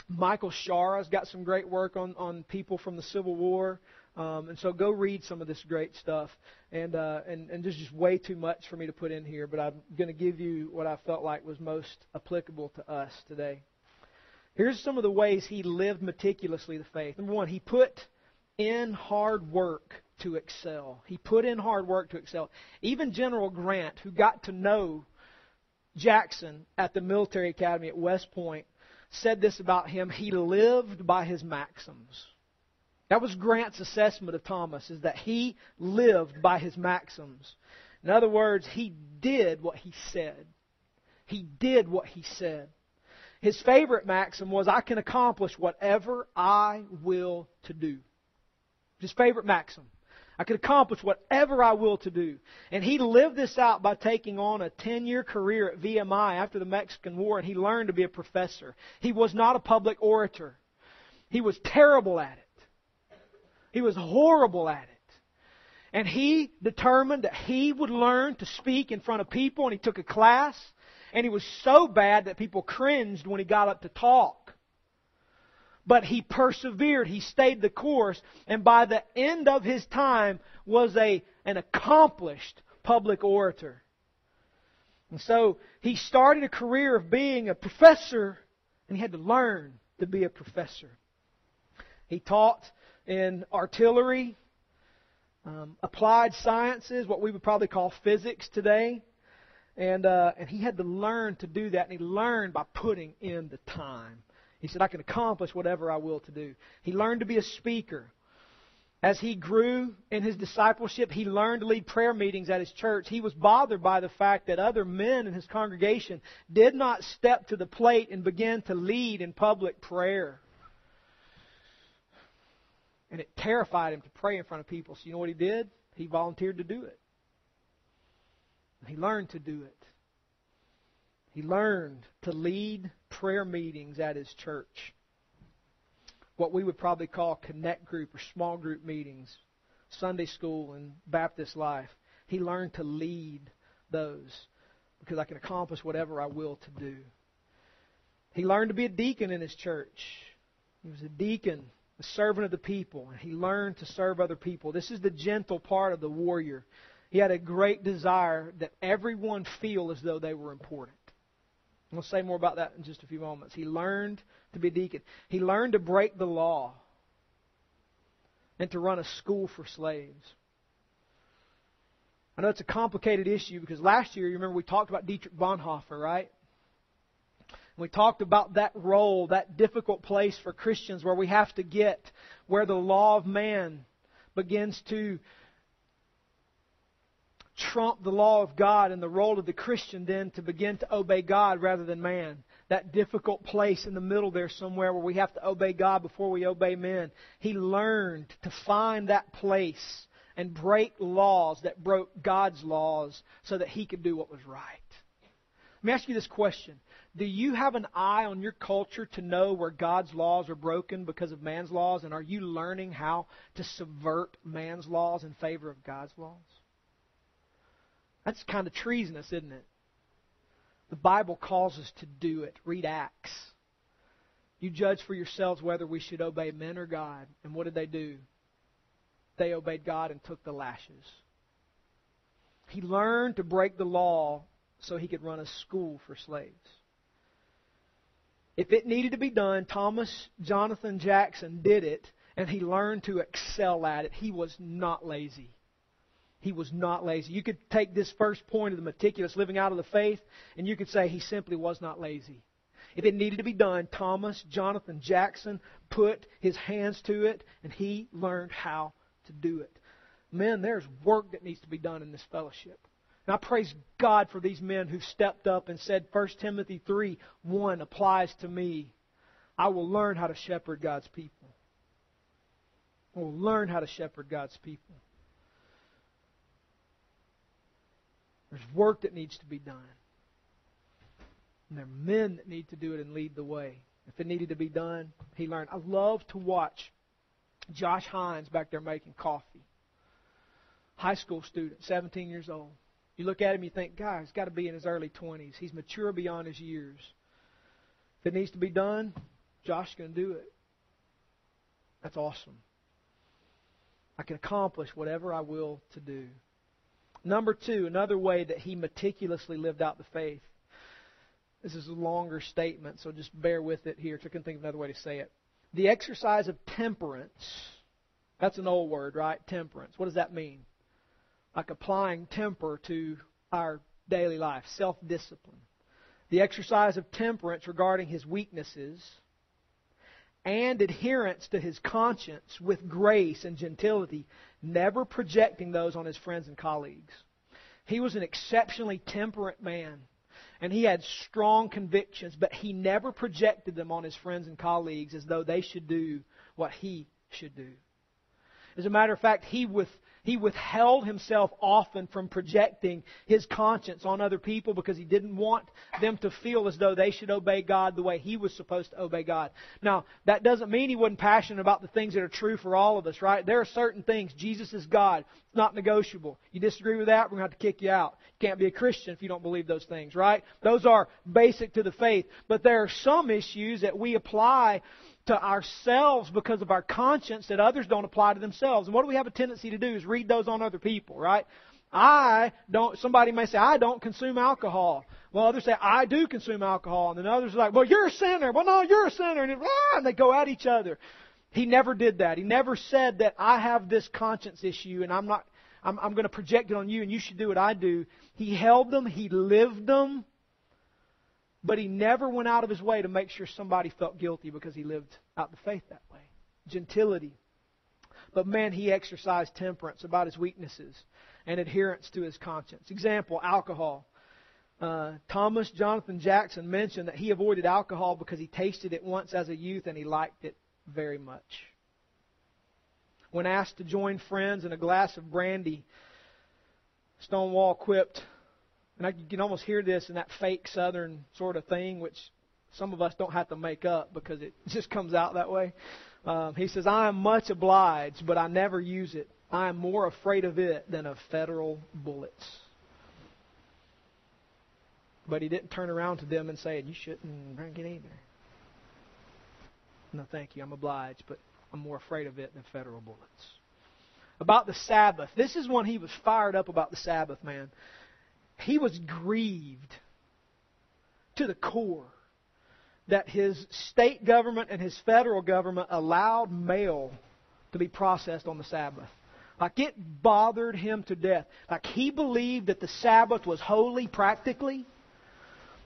Michael Shara's got some great work on people from the Civil War. And so go read some of this great stuff. And there's just way too much for me to put in here. But I'm going to give you what I felt like was most applicable to us today. Here's some of the ways he lived meticulously the faith. Number one, he put in hard work to excel. Even General Grant, who got to know Jackson at the military academy at West Point, said this about him: he lived by his maxims. That was Grant's assessment of Thomas, is that he lived by his maxims. In other words, he did what he said. His favorite maxim was, I can accomplish whatever I will to do. His favorite maxim. I could accomplish whatever I will to do. And he lived this out by taking on a 10-year career at VMI after the Mexican War, and he learned to be a professor. He was not a public orator. He was terrible at it. He was horrible at it. And he determined that he would learn to speak in front of people, and he took a class, and he was so bad that people cringed when he got up to talk. But he persevered, he stayed the course, and by the end of his time was an accomplished public orator. And so he started a career of being a professor, and he had to learn to be a professor. He taught in artillery, applied sciences, what we would probably call physics today, and he had to learn to do that, and he learned by putting in the time. He said, I can accomplish whatever I will to do. He learned to be a speaker. As he grew in his discipleship, he learned to lead prayer meetings at his church. He was bothered by the fact that other men in his congregation did not step to the plate and begin to lead in public prayer. And it terrified him to pray in front of people. So you know what he did? He volunteered to do it. He learned to do it. He learned to lead prayer meetings at his church. What we would probably call connect group or small group meetings, Sunday school and Baptist life. He learned to lead those because I can accomplish whatever I will to do. He learned to be a deacon in his church. He was a deacon, a servant of the people, and he learned to serve other people. This is the gentle part of the warrior. He had a great desire that everyone feel as though they were important. We'll say more about that in just a few moments. He learned to be a deacon. He learned to break the law and to run a school for slaves. I know it's a complicated issue because last year, you remember, we talked about Dietrich Bonhoeffer, right? We talked about that role, that difficult place for Christians where we have to get where the law of man begins to trump the law of God, and the role of the Christian then to begin to obey God rather than man. That difficult place in the middle there somewhere where we have to obey God before we obey men. He learned to find that place and break laws that broke God's laws so that he could do what was right. Let me ask you this question. Do you have an eye on your culture to know where God's laws are broken because of man's laws? And are you learning how to subvert man's laws in favor of God's laws? That's kind of treasonous, isn't it? The Bible calls us to do it. Read Acts. You judge for yourselves whether we should obey men or God. And what did they do? They obeyed God and took the lashes. He learned to break the law so he could run a school for slaves. If it needed to be done, Thomas Jonathan Jackson did it, and he learned to excel at it. He was not lazy. He was not lazy. You could take this first point of the meticulous living out of the faith, and you could say he simply was not lazy. If it needed to be done, Thomas Jonathan Jackson put his hands to it, and he learned how to do it. Men, there's work that needs to be done in this fellowship. And I praise God for these men who stepped up and said, 1 Timothy 3:1 applies to me. I will learn how to shepherd God's people. I will learn how to shepherd God's people. There's work that needs to be done. And there are men that need to do it and lead the way. If it needed to be done, he learned. I love to watch Josh Hines back there making coffee. High school student, 17 years old. You look at him, you think, God, he's got to be in his early 20s. He's mature beyond his years. If it needs to be done, Josh is going to do it. That's awesome. I can accomplish whatever I will to do. Number two, another way that he meticulously lived out the faith. This is a longer statement, so just bear with it here. I couldn't think of another way to say it. The exercise of temperance. That's an old word, right? Temperance. What does that mean? Like applying temper to our daily life, self-discipline. The exercise of temperance regarding his weaknesses and adherence to his conscience with grace and gentility, never projecting those on his friends and colleagues. He was an exceptionally temperate man, and he had strong convictions, but he never projected them on his friends and colleagues as though they should do what he should do. As a matter of fact, he withheld himself often from projecting his conscience on other people because he didn't want them to feel as though they should obey God the way he was supposed to obey God. Now, that doesn't mean he wasn't passionate about the things that are true for all of us, right? There are certain things. Jesus is God. It's not negotiable. You disagree with that, we're going to have to kick you out. You can't be a Christian if you don't believe those things, right? Those are basic to the faith. But there are some issues that we apply to ourselves because of our conscience that others don't apply to themselves. And what do we have a tendency to do is read those on other people, right? Somebody may say, I don't consume alcohol. Well, others say, I do consume alcohol. And then others are like, well, you're a sinner. Well, no, you're a sinner. And they go at each other. He never did that. He never said that I have this conscience issue and I'm going to project it on you and you should do what I do. He held them. He lived them. But he never went out of his way to make sure somebody felt guilty because he lived out the faith that way. Gentility. But man, he exercised temperance about his weaknesses and adherence to his conscience. Example, alcohol. Thomas Jonathan Jackson mentioned that he avoided alcohol because he tasted it once as a youth and he liked it very much. When asked to join friends in a glass of brandy, Stonewall quipped, and you can almost hear this in that fake Southern sort of thing, which some of us don't have to make up because it just comes out that way. He says, I am much obliged, but I never use it. I'm more afraid of it than of federal bullets. But he didn't turn around to them and say, you shouldn't drink it either. No, thank you. I'm obliged, but I'm more afraid of it than federal bullets. About the Sabbath. This is when he was fired up about the Sabbath, man. He was grieved to the core that his state government and his federal government allowed mail to be processed on the Sabbath. Like, it bothered him to death. Like, he believed that the Sabbath was holy practically.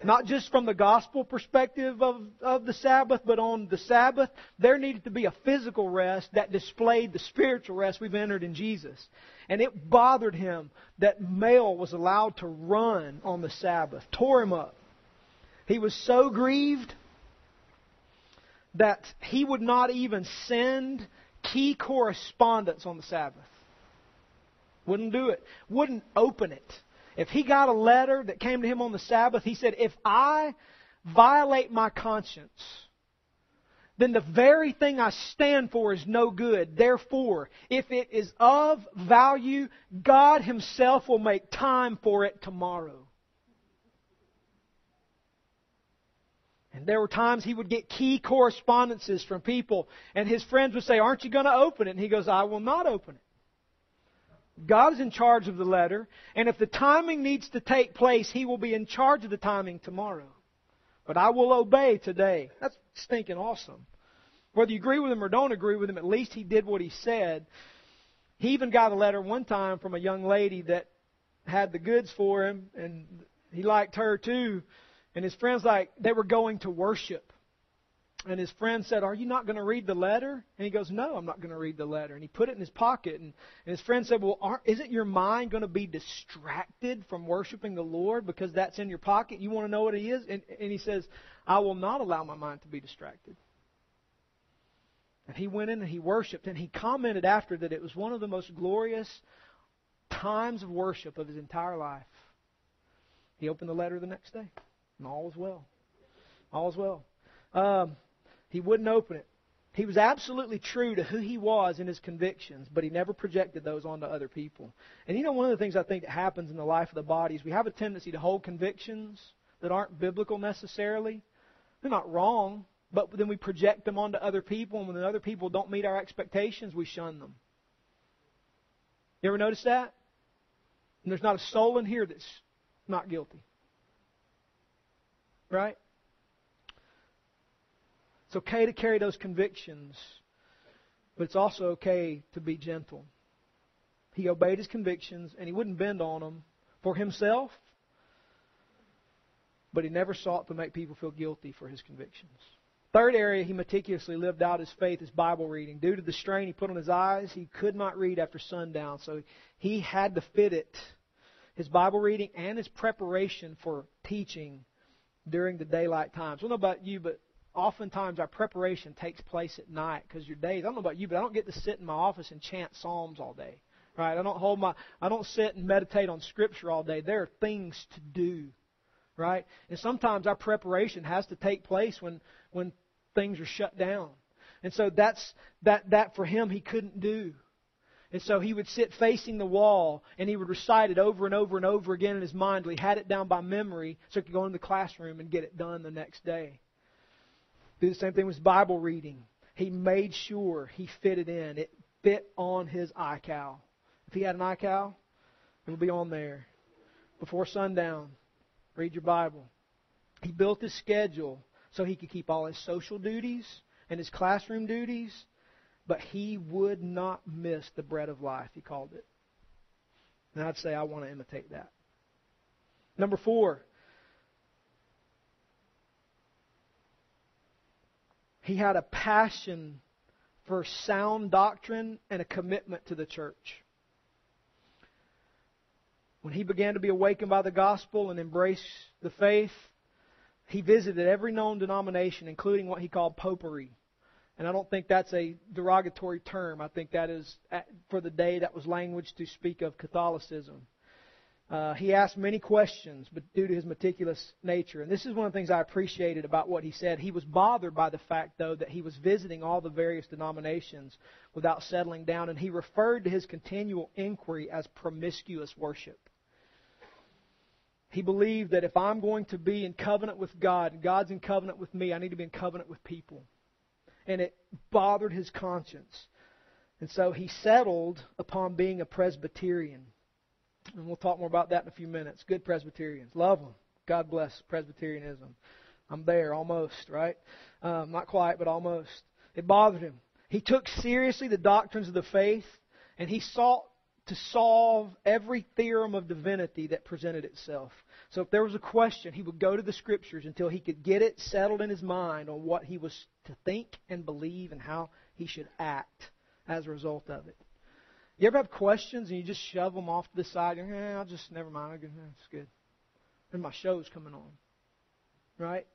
Not just from the gospel perspective of the Sabbath, but on the Sabbath, there needed to be a physical rest that displayed the spiritual rest we've entered in Jesus. And it bothered him that mail was allowed to run on the Sabbath. Tore him up. He was so grieved that he would not even send key correspondence on the Sabbath. Wouldn't do it. Wouldn't open it. If he got a letter that came to him on the Sabbath, he said, if I violate my conscience, then the very thing I stand for is no good. Therefore, if it is of value, God Himself will make time for it tomorrow. And there were times he would get key correspondences from people, and his friends would say, aren't you going to open it? And he goes, I will not open it. God is in charge of the letter, and if the timing needs to take place, He will be in charge of the timing tomorrow. But I will obey today. That's stinking awesome. Whether you agree with Him or don't agree with Him, at least He did what He said. He even got a letter one time from a young lady that had the goods for him, and he liked her too. And his friends, like, they were going to worship. And his friend said, are you not going to read the letter? And he goes, no, I'm not going to read the letter. And he put it in his pocket. And his friend said, well, isn't your mind going to be distracted from worshiping the Lord because that's in your pocket? You want to know what it is? And he says, I will not allow my mind to be distracted. And he went in and he worshiped. And he commented after that it was one of the most glorious times of worship of his entire life. He opened the letter the next day. And all was well. All was well. He wouldn't open it. He was absolutely true to who he was in his convictions, but he never projected those onto other people. And you know, one of the things I think that happens in the life of the body is we have a tendency to hold convictions that aren't biblical necessarily. They're not wrong, but then we project them onto other people, and when other people don't meet our expectations, we shun them. You ever notice that? And there's not a soul in here that's not guilty. Right? It's okay to carry those convictions, but it's also okay to be gentle. He obeyed his convictions, and he wouldn't bend on them for himself, but he never sought to make people feel guilty for his convictions. Third area, he meticulously lived out his faith is Bible reading. Due to the strain he put on his eyes, he could not read after sundown, so he had to fit it, his Bible reading and his preparation for teaching during the daylight times. I don't know about you, but oftentimes our preparation takes place at night because your days, I don't know about you, but I don't get to sit in my office and chant psalms all day. Right? I don't sit and meditate on Scripture all day. There are things to do. Right? And sometimes our preparation has to take place when things are shut down. And so that for him he couldn't do. And so he would sit facing the wall and he would recite it over and over and over again in his mind till he had it down by memory so he could go into the classroom and get it done the next day. Do the same thing with Bible reading. He made sure he fit it in. It fit on his iCal. If he had an iCal, it would be on there. Before sundown, read your Bible. He built his schedule so he could keep all his social duties and his classroom duties, but he would not miss the bread of life, he called it. And I'd say I want to imitate that. Number 4. He had a passion for sound doctrine and a commitment to the church. When he began to be awakened by the gospel and embrace the faith, he visited every known denomination, including what he called popery. And I don't think that's a derogatory term. I think that is, for the day, that was language to speak of Catholicism. He asked many questions, but due to his meticulous nature. And this is one of the things I appreciated about what he said. He was bothered by the fact, though, that he was visiting all the various denominations without settling down. And he referred to his continual inquiry as promiscuous worship. He believed that if I'm going to be in covenant with God, and God's in covenant with me, I need to be in covenant with people. And it bothered his conscience. And so he settled upon being a Presbyterian. And we'll talk more about that in a few minutes. Good Presbyterians. Love them. God bless Presbyterianism. I'm there almost, right? Not quite, but almost. It bothered him. He took seriously the doctrines of the faith, and he sought to solve every theorem of divinity that presented itself. So if there was a question, he would go to the Scriptures until he could get it settled in his mind on what he was to think and believe and how he should act as a result of it. You ever have questions and you just shove them off to the side? I'll just, never mind. It's good. And my show's coming on. Right?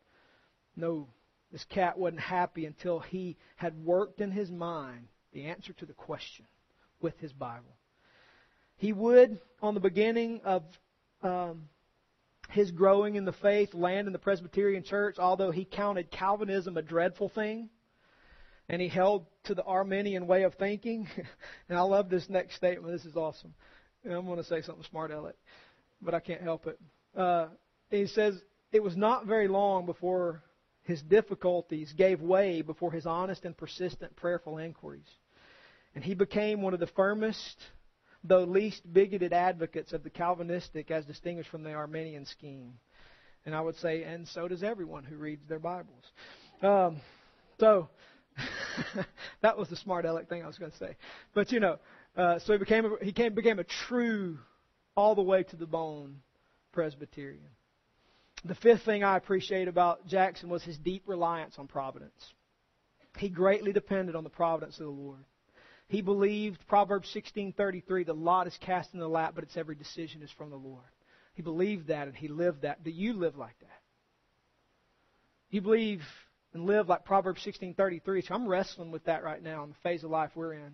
No, this cat wasn't happy until he had worked in his mind the answer to the question with his Bible. He would, on the beginning of his growing in the faith, land in the Presbyterian Church, although he counted Calvinism a dreadful thing, and he held to the Arminian way of thinking. And I love this next statement. This is awesome. And I'm going to say something smart, Alec, but I can't help it. He says, it was not very long before his difficulties gave way before his honest and persistent prayerful inquiries. And he became one of the firmest, though least bigoted advocates of the Calvinistic as distinguished from the Arminian scheme. And I would say, and so does everyone who reads their Bibles. That was the smart aleck thing I was going to say. But, you know, so he became a true, all the way to the bone, Presbyterian. The fifth thing I appreciate about Jackson was his deep reliance on providence. He greatly depended on the providence of the Lord. He believed, Proverbs 16:33, the lot is cast in the lap, but its every decision is from the Lord. He believed that and he lived that. Do you live like that? You believe and live like Proverbs 16:33. So I'm wrestling with that right now in the phase of life we're in.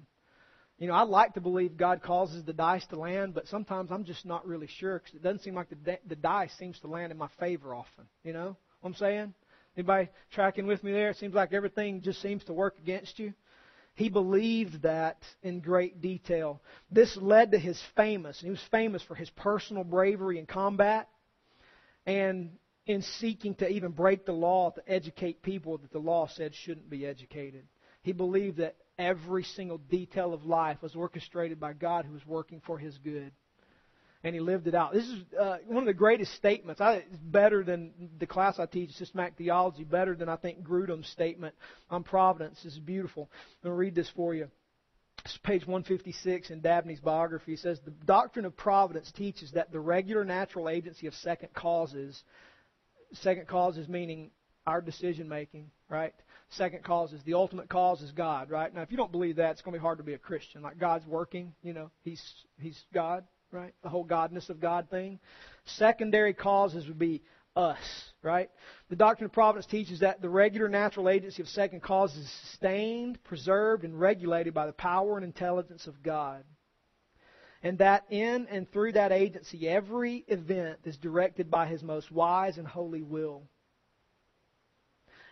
You know, I like to believe God causes the dice to land, but sometimes I'm just not really sure because it doesn't seem like the dice seems to land in my favor often. You know what I'm saying? Anybody tracking with me there? It seems like everything just seems to work against you. He believed that in great detail. This led to his famous, and he was famous for his personal bravery in combat and in seeking to even break the law to educate people that the law said shouldn't be educated. He believed that every single detail of life was orchestrated by God who was working for his good. And he lived it out. This is one of the greatest statements. It's better than the class I teach, systematic theology, better than I think Grudem's statement on providence. This is beautiful. I'm going to read this for you. It's page 156 in Dabney's biography. He says, the doctrine of providence teaches that the regular natural agency of second causes meaning our decision making, right? Second causes, the ultimate cause is God, right? Now, if you don't believe that, it's going to be hard to be a Christian. Like God's working, you know, He's God, right? The whole godness of God thing. Secondary causes would be us, right? The doctrine of providence teaches that the regular natural agency of second causes is sustained, preserved, and regulated by the power and intelligence of God. And that in and through that agency, every event is directed by His most wise and holy will.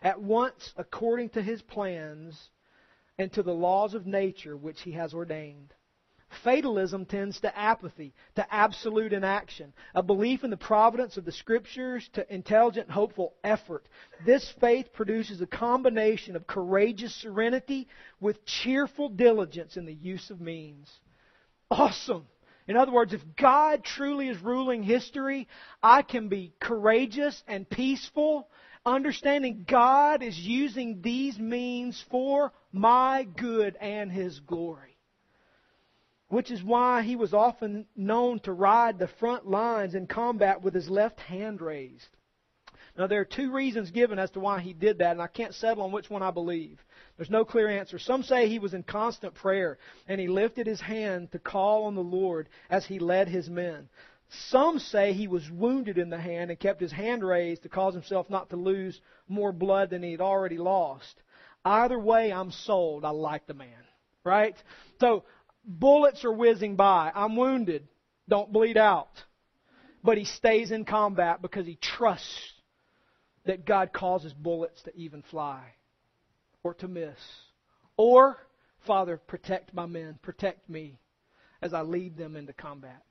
At once, according to His plans and to the laws of nature which He has ordained. Fatalism tends to apathy, to absolute inaction, a belief in the providence of the Scriptures, to intelligent, hopeful effort. This faith produces a combination of courageous serenity with cheerful diligence in the use of means. Awesome. In other words, if God truly is ruling history, I can be courageous and peaceful, understanding God is using these means for my good and His glory. Which is why he was often known to ride the front lines in combat with his left hand raised. Now, there are two reasons given as to why he did that, and I can't settle on which one I believe. There's no clear answer. Some say he was in constant prayer, and he lifted his hand to call on the Lord as he led his men. Some say he was wounded in the hand and kept his hand raised to cause himself not to lose more blood than he had already lost. Either way, I'm sold. I like the man, right? So, bullets are whizzing by. I'm wounded. Don't bleed out. But he stays in combat because he trusts that God causes bullets to even fly or to miss. Or, Father, protect my men, protect me as I lead them into combat.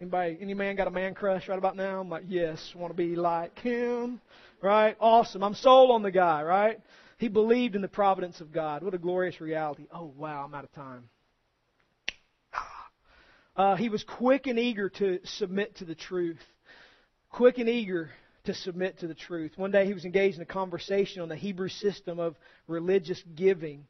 Anybody, any man got a man crush right about now? I'm like, yes, want to be like him, right? Awesome. I'm sold on the guy, right? He believed in the providence of God. What a glorious reality. Oh, wow, I'm out of time. He was quick and eager to submit to the truth. Quick and eager to submit to the truth. One day he was engaged in a conversation on the Hebrew system of religious giving,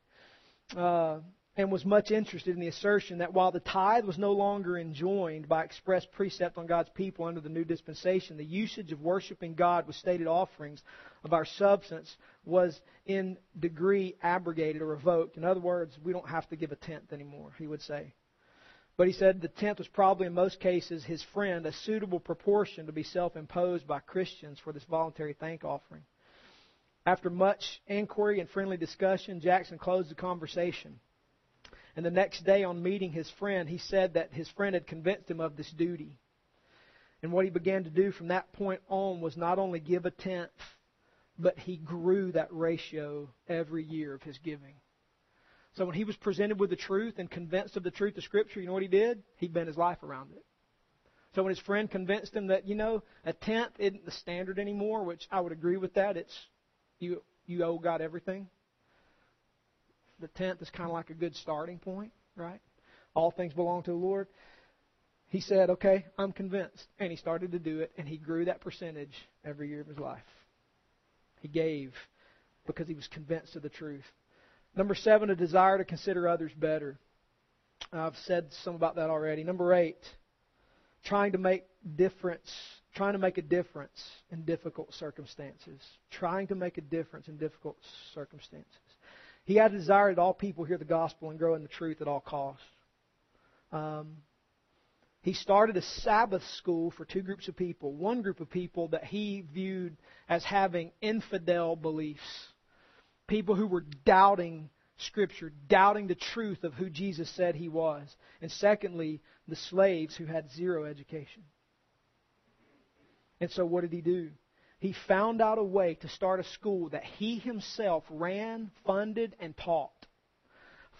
and was much interested in the assertion that while the tithe was no longer enjoined by express precept on God's people under the new dispensation, the usage of worshiping God with stated offerings of our substance was in degree abrogated or revoked. In other words, we don't have to give a tenth anymore, he would say. But he said the tenth was probably in most cases his friend, a suitable proportion to be self-imposed by Christians for this voluntary thank offering. After much inquiry and friendly discussion, Jackson closed the conversation. And the next day on meeting his friend, he said that his friend had convinced him of this duty. And what he began to do from that point on was not only give a tenth, but he grew that ratio every year of his giving. So when he was presented with the truth and convinced of the truth of Scripture, you know what he did? He bent his life around it. So when his friend convinced him that, you know, a tenth isn't the standard anymore, which I would agree with that. It's you owe God everything. The tenth is kind of like a good starting point, right? All things belong to the Lord. He said, okay, I'm convinced. And he started to do it, and he grew that percentage every year of his life. He gave because he was convinced of the truth. Number 7, a desire to consider others better. I've said some about that already. Number 8, trying to make a difference in difficult circumstances. Trying to make a difference in difficult circumstances. He had a desire that all people hear the gospel and grow in the truth at all costs. He started a Sabbath school for two groups of people. One group of people that he viewed as having infidel beliefs. People who were doubting Scripture, doubting the truth of who Jesus said He was. And secondly, the slaves who had zero education. And so what did he do? He found out a way to start a school that he himself ran, funded, and taught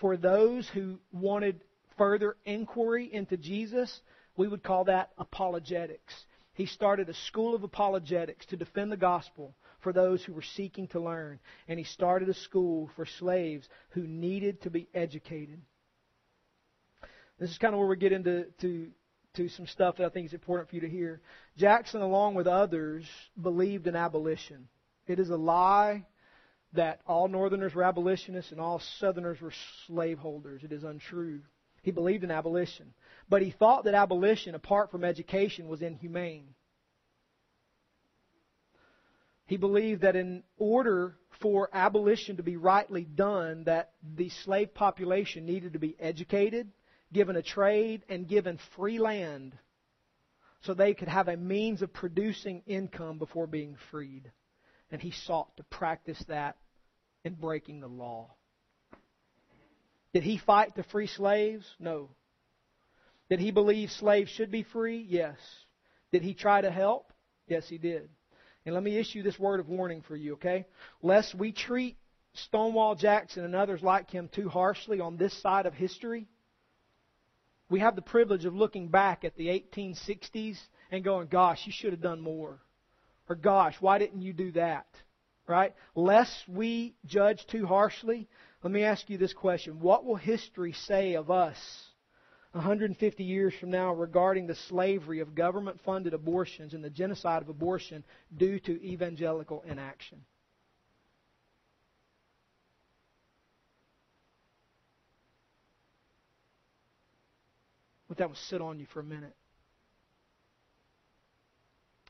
for those who wanted further inquiry into Jesus. We would call that apologetics. He started a school of apologetics to defend the gospel for those who were seeking to learn. And he started a school for slaves who needed to be educated. This is kind of where we get into to some stuff that I think is important for you to hear. Jackson, along with others, believed in abolition. It is a lie that all Northerners were abolitionists and all Southerners were slaveholders. It is untrue. He believed in abolition. But he thought that abolition, apart from education, was inhumane. He believed that in order for abolition to be rightly done, that the slave population needed to be educated, given a trade, and given free land so they could have a means of producing income before being freed. And he sought to practice that in breaking the law. Did he fight to free slaves? No. Did he believe slaves should be free? Yes. Did he try to help? Yes, he did. And let me issue this word of warning for you, okay? Lest we treat Stonewall Jackson and others like him too harshly on this side of history, we have the privilege of looking back at the 1860s and going, gosh, you should have done more. Or gosh, why didn't you do that? Right? Lest we judge too harshly, let me ask you this question. What will history say of us 150 years from now regarding the slavery of government-funded abortions and the genocide of abortion due to evangelical inaction? Let that one sit on you for a minute.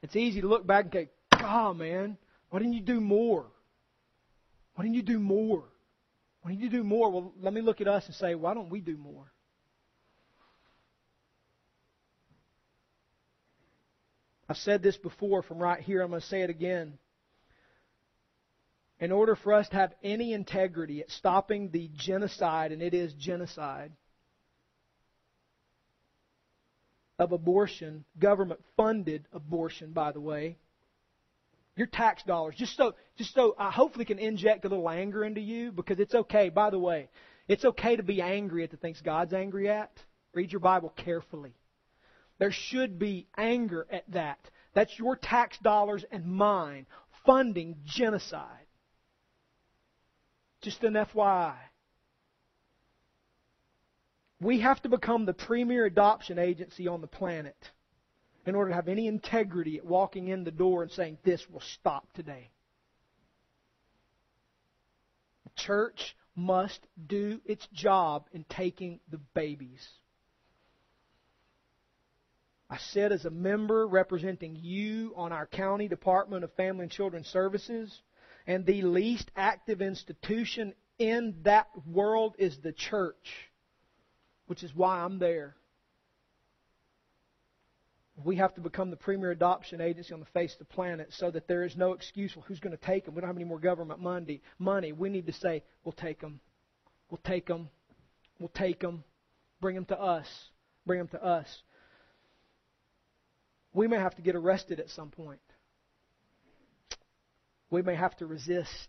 It's easy to look back and go, God, man, why didn't you do more? Why didn't you do more? Why didn't you do more? Well, let me look at us and say, why don't we do more? I've said this before from right here. I'm going to say it again. In order for us to have any integrity at stopping the genocide, and it is genocide, of abortion, government-funded abortion, by the way. Your tax dollars, just so I hopefully can inject a little anger into you, because it's okay, by the way, it's okay to be angry at the things God's angry at. Read your Bible carefully. There should be anger at that. That's your tax dollars and mine funding genocide. Just an FYI. We have to become the premier adoption agency on the planet in order to have any integrity at walking in the door and saying, this will stop today. The church must do its job in taking the babies. I said, as a member representing you on our county Department of Family and Children's Services, and the least active institution in that world is the church, which is why I'm there. We have to become the premier adoption agency on the face of the planet so that there is no excuse for who's going to take them. We don't have any more government money. We need to say, we'll take them. We'll take them. We'll take them. Bring them to us. Bring them to us. We may have to get arrested at some point. We may have to resist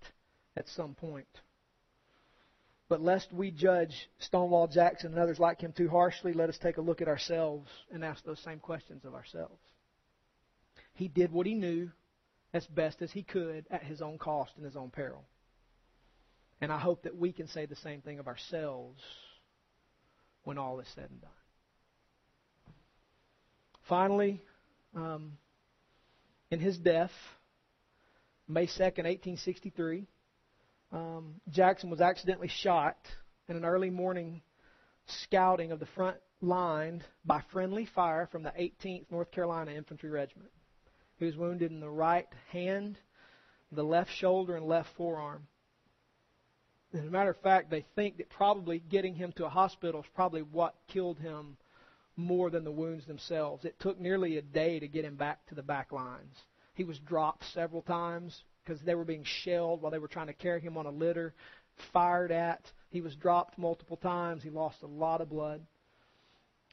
at some point. But lest we judge Stonewall Jackson and others like him too harshly, let us take a look at ourselves and ask those same questions of ourselves. He did what he knew as best as he could at his own cost and his own peril. And I hope that we can say the same thing of ourselves when all is said and done. Finally, in his death, May 2nd, 1863, Jackson was accidentally shot in an early morning scouting of the front line by friendly fire from the 18th North Carolina Infantry Regiment. He was wounded in the right hand, the left shoulder, and left forearm. As a matter of fact, they think that probably getting him to a hospital is probably what killed him more than the wounds themselves. It took nearly a day to get him back to the back lines. He was dropped several times because they were being shelled while they were trying to carry him on a litter, fired at. He was dropped multiple times. He lost a lot of blood.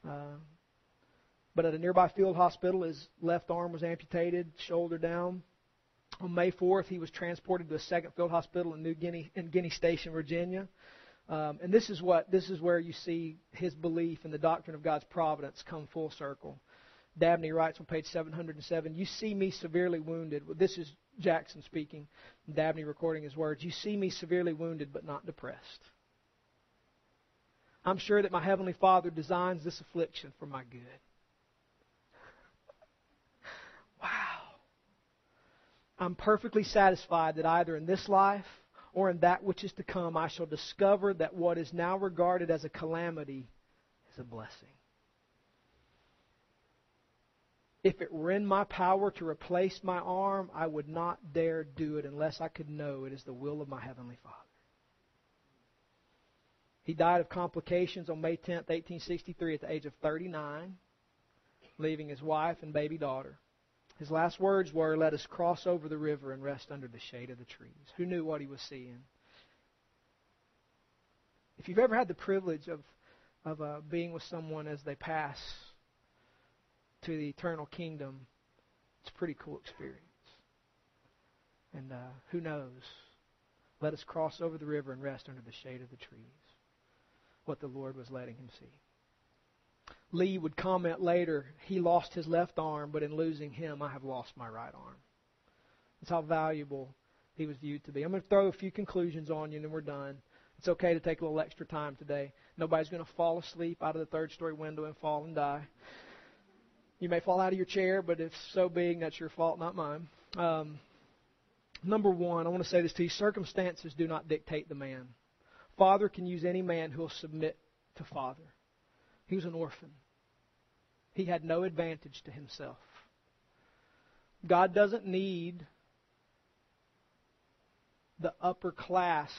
But at a nearby field hospital, his left arm was amputated, shoulder down. On May 4th, he was transported to a second field hospital in Guinea Station, Virginia. And this is where you see his belief in the doctrine of God's providence come full circle. Dabney writes on page 707, "You see me severely wounded." This is Jackson speaking, Dabney recording his words. "You see me severely wounded, but not depressed. I'm sure that my Heavenly Father designs this affliction for my good." Wow. "I'm perfectly satisfied that either in this life or in that which is to come, I shall discover that what is now regarded as a calamity is a blessing. If it were in my power to replace my arm, I would not dare do it unless I could know it is the will of my Heavenly Father." He died of complications on May 10th, 1863 at the age of 39, leaving his wife and baby daughter. His last words were, "Let us cross over the river and rest under the shade of the trees." Who knew what he was seeing? If you've ever had the privilege of being with someone as they pass to the eternal kingdom, it's a pretty cool experience. And who knows? Let us cross over the river and rest under the shade of the trees. What the Lord was letting him see. Lee would comment later, "He lost his left arm, but in losing him, I have lost my right arm." That's how valuable he was viewed to be. I'm going to throw a few conclusions on you, and then we're done. It's okay to take a little extra time today. Nobody's going to fall asleep out of the third-story window and fall and die. You may fall out of your chair, but if so being, that's your fault, not mine. Number one, I want to say this to you. Circumstances do not dictate the man. Father can use any man who will submit to Father. He was an orphan. He had no advantage to himself. God doesn't need the upper class.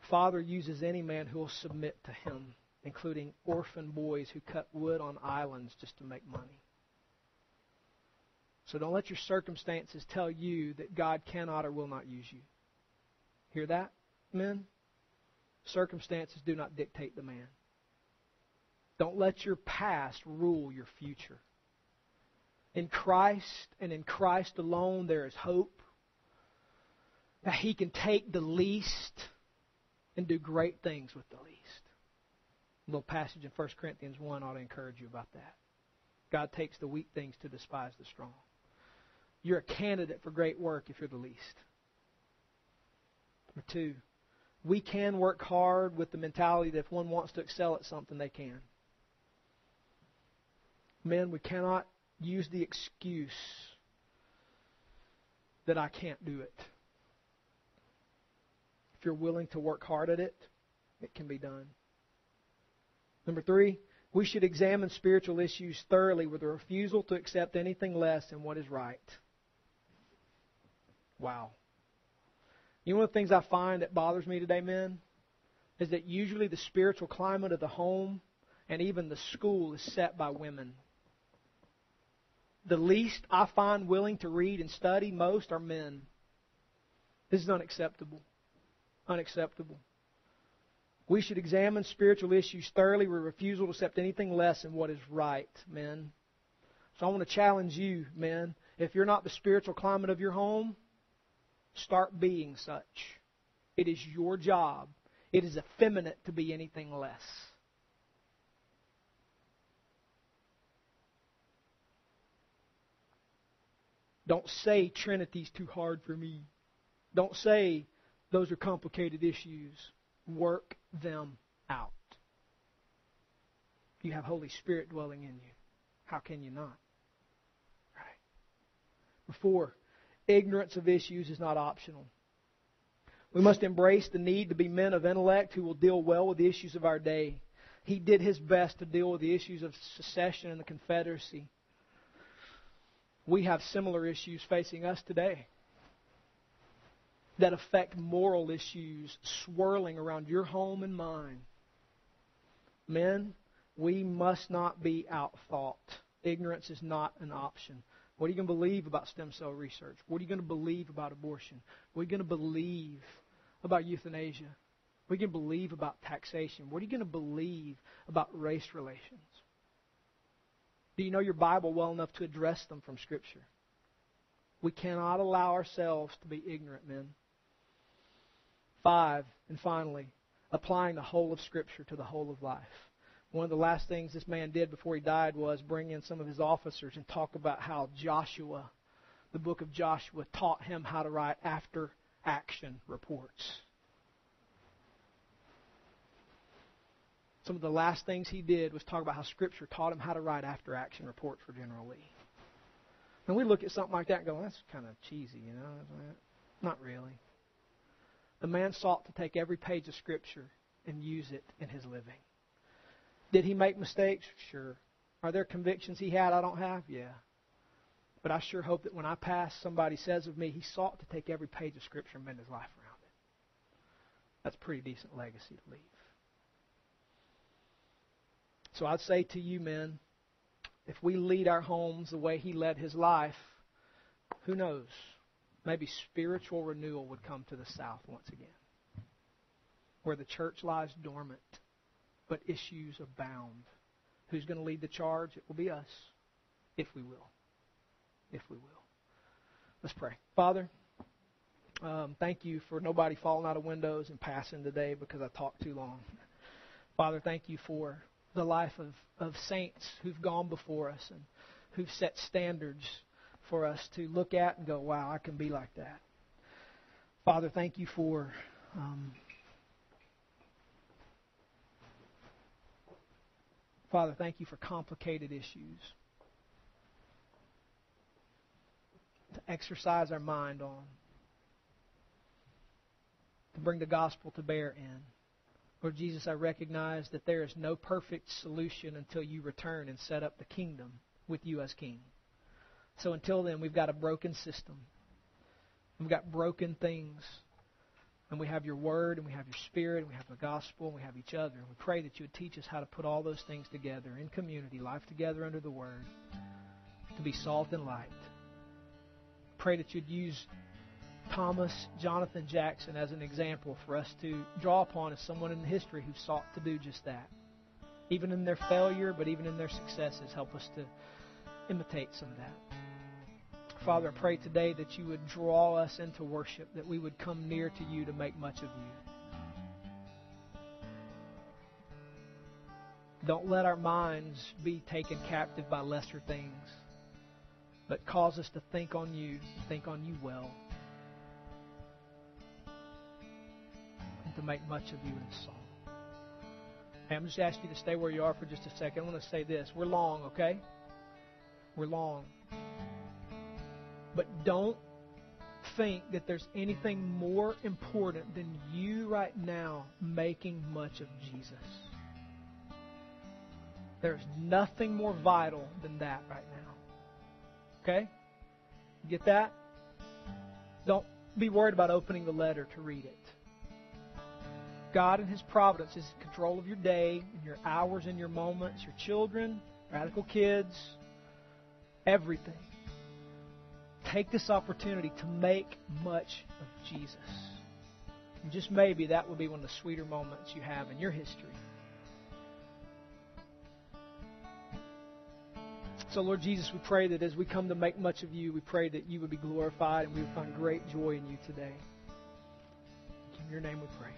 Father uses any man who will submit to Him, including orphan boys who cut wood on islands just to make money. So don't let your circumstances tell you that God cannot or will not use you. Hear that, men? Circumstances do not dictate the man. Don't let your past rule your future. In Christ and in Christ alone, there is hope that He can take the least and do great things with the least. A little passage in 1 Corinthians 1 ought to encourage you about that. God takes the weak things to despise the strong. You're a candidate for great work if you're the least. Number two, we can work hard with the mentality that if one wants to excel at something, they can. Men, we cannot use the excuse that I can't do it. If you're willing to work hard at it, it can be done. Number three, we should examine spiritual issues thoroughly with a refusal to accept anything less than what is right. Wow. You know, one of the things I find that bothers me today, men, is that usually the spiritual climate of the home and even the school is set by women. The least I find willing to read and study most are men. This is unacceptable. Unacceptable. We should examine spiritual issues thoroughly with a refusal to accept anything less than what is right, men. So I want to challenge you, men. If you're not the spiritual climate of your home, start being such. It is your job. It is effeminate to be anything less. Don't say Trinity's too hard for me. Don't say those are complicated issues. Work them out. You have Holy Spirit dwelling in you. How can you not? Right. Before, ignorance of issues is not optional. We must embrace the need to be men of intellect who will deal well with the issues of our day. He did his best to deal with the issues of secession and the Confederacy. We have similar issues facing us today that affect moral issues swirling around your home and mine. Men, we must not be outthought. Ignorance is not an option. What are you going to believe about stem cell research? What are you going to believe about abortion? What are you going to believe about euthanasia? What are you going to believe about taxation? What are you going to believe about race relations? Do you know your Bible well enough to address them from Scripture? We cannot allow ourselves to be ignorant, men. Five, and finally, applying the whole of Scripture to the whole of life. One of the last things this man did before he died was bring in some of his officers and talk about how Joshua, the book of Joshua, taught him how to write after-action reports. Some of the last things he did was talk about how Scripture taught him how to write after-action reports for General Lee. And we look at something like that and go, that's kind of cheesy, you know. Not really. The man sought to take every page of Scripture and use it in his living. Did he make mistakes? Sure. Are there convictions he had I don't have? Yeah. But I sure hope that when I pass, somebody says of me, he sought to take every page of Scripture and bend his life around it. That's a pretty decent legacy to leave. So I'd say to you, men, if we lead our homes the way he led his life, who knows? Maybe spiritual renewal would come to the South once again, where the church lies dormant, but issues abound. Who's going to lead the charge? It will be us, if we will. If we will. Let's pray. Father, thank you for nobody falling out of windows and passing today because I talked too long. Father, thank you for the life of saints who've gone before us and who've set standards for us to look at and go, wow, I can be like that. Father, thank you for Father, thank you for complicated issues to exercise our mind on, to bring the gospel to bear in. Lord Jesus, I recognize that there is no perfect solution until you return and set up the kingdom with you as king. So until then, we've got a broken system. We've got broken things. And we have your word, and we have your Spirit, and we have the gospel, and we have each other. And we pray that you would teach us how to put all those things together in community, life together under the word, to be salt and light. Pray that you'd use Thomas Jonathan Jackson as an example for us to draw upon as someone in history who sought to do just that. even in their failure, but even in their successes. Help us to imitate some of that. Father, I pray today that you would draw us into worship, that we would come near to you to make much of you. Don't let our minds be taken captive by lesser things, but cause us to think on you, well, and to make much of you in song. Hey, I'm just asking you to stay where you are for just a second. I want to say this. We're long, okay? We're long. But don't think that there's anything more important than you right now making much of Jesus. There's nothing more vital than that right now. Okay? You get that? Don't be worried about opening the letter to read it. God in His providence is in control of your day, and your hours, and your moments, your children, radical kids, everything. Take this opportunity to make much of Jesus. And just maybe that will be one of the sweeter moments you have in your history. So, Lord Jesus, we pray that as we come to make much of you, we pray that you would be glorified and we would find great joy in you today. In your name we pray.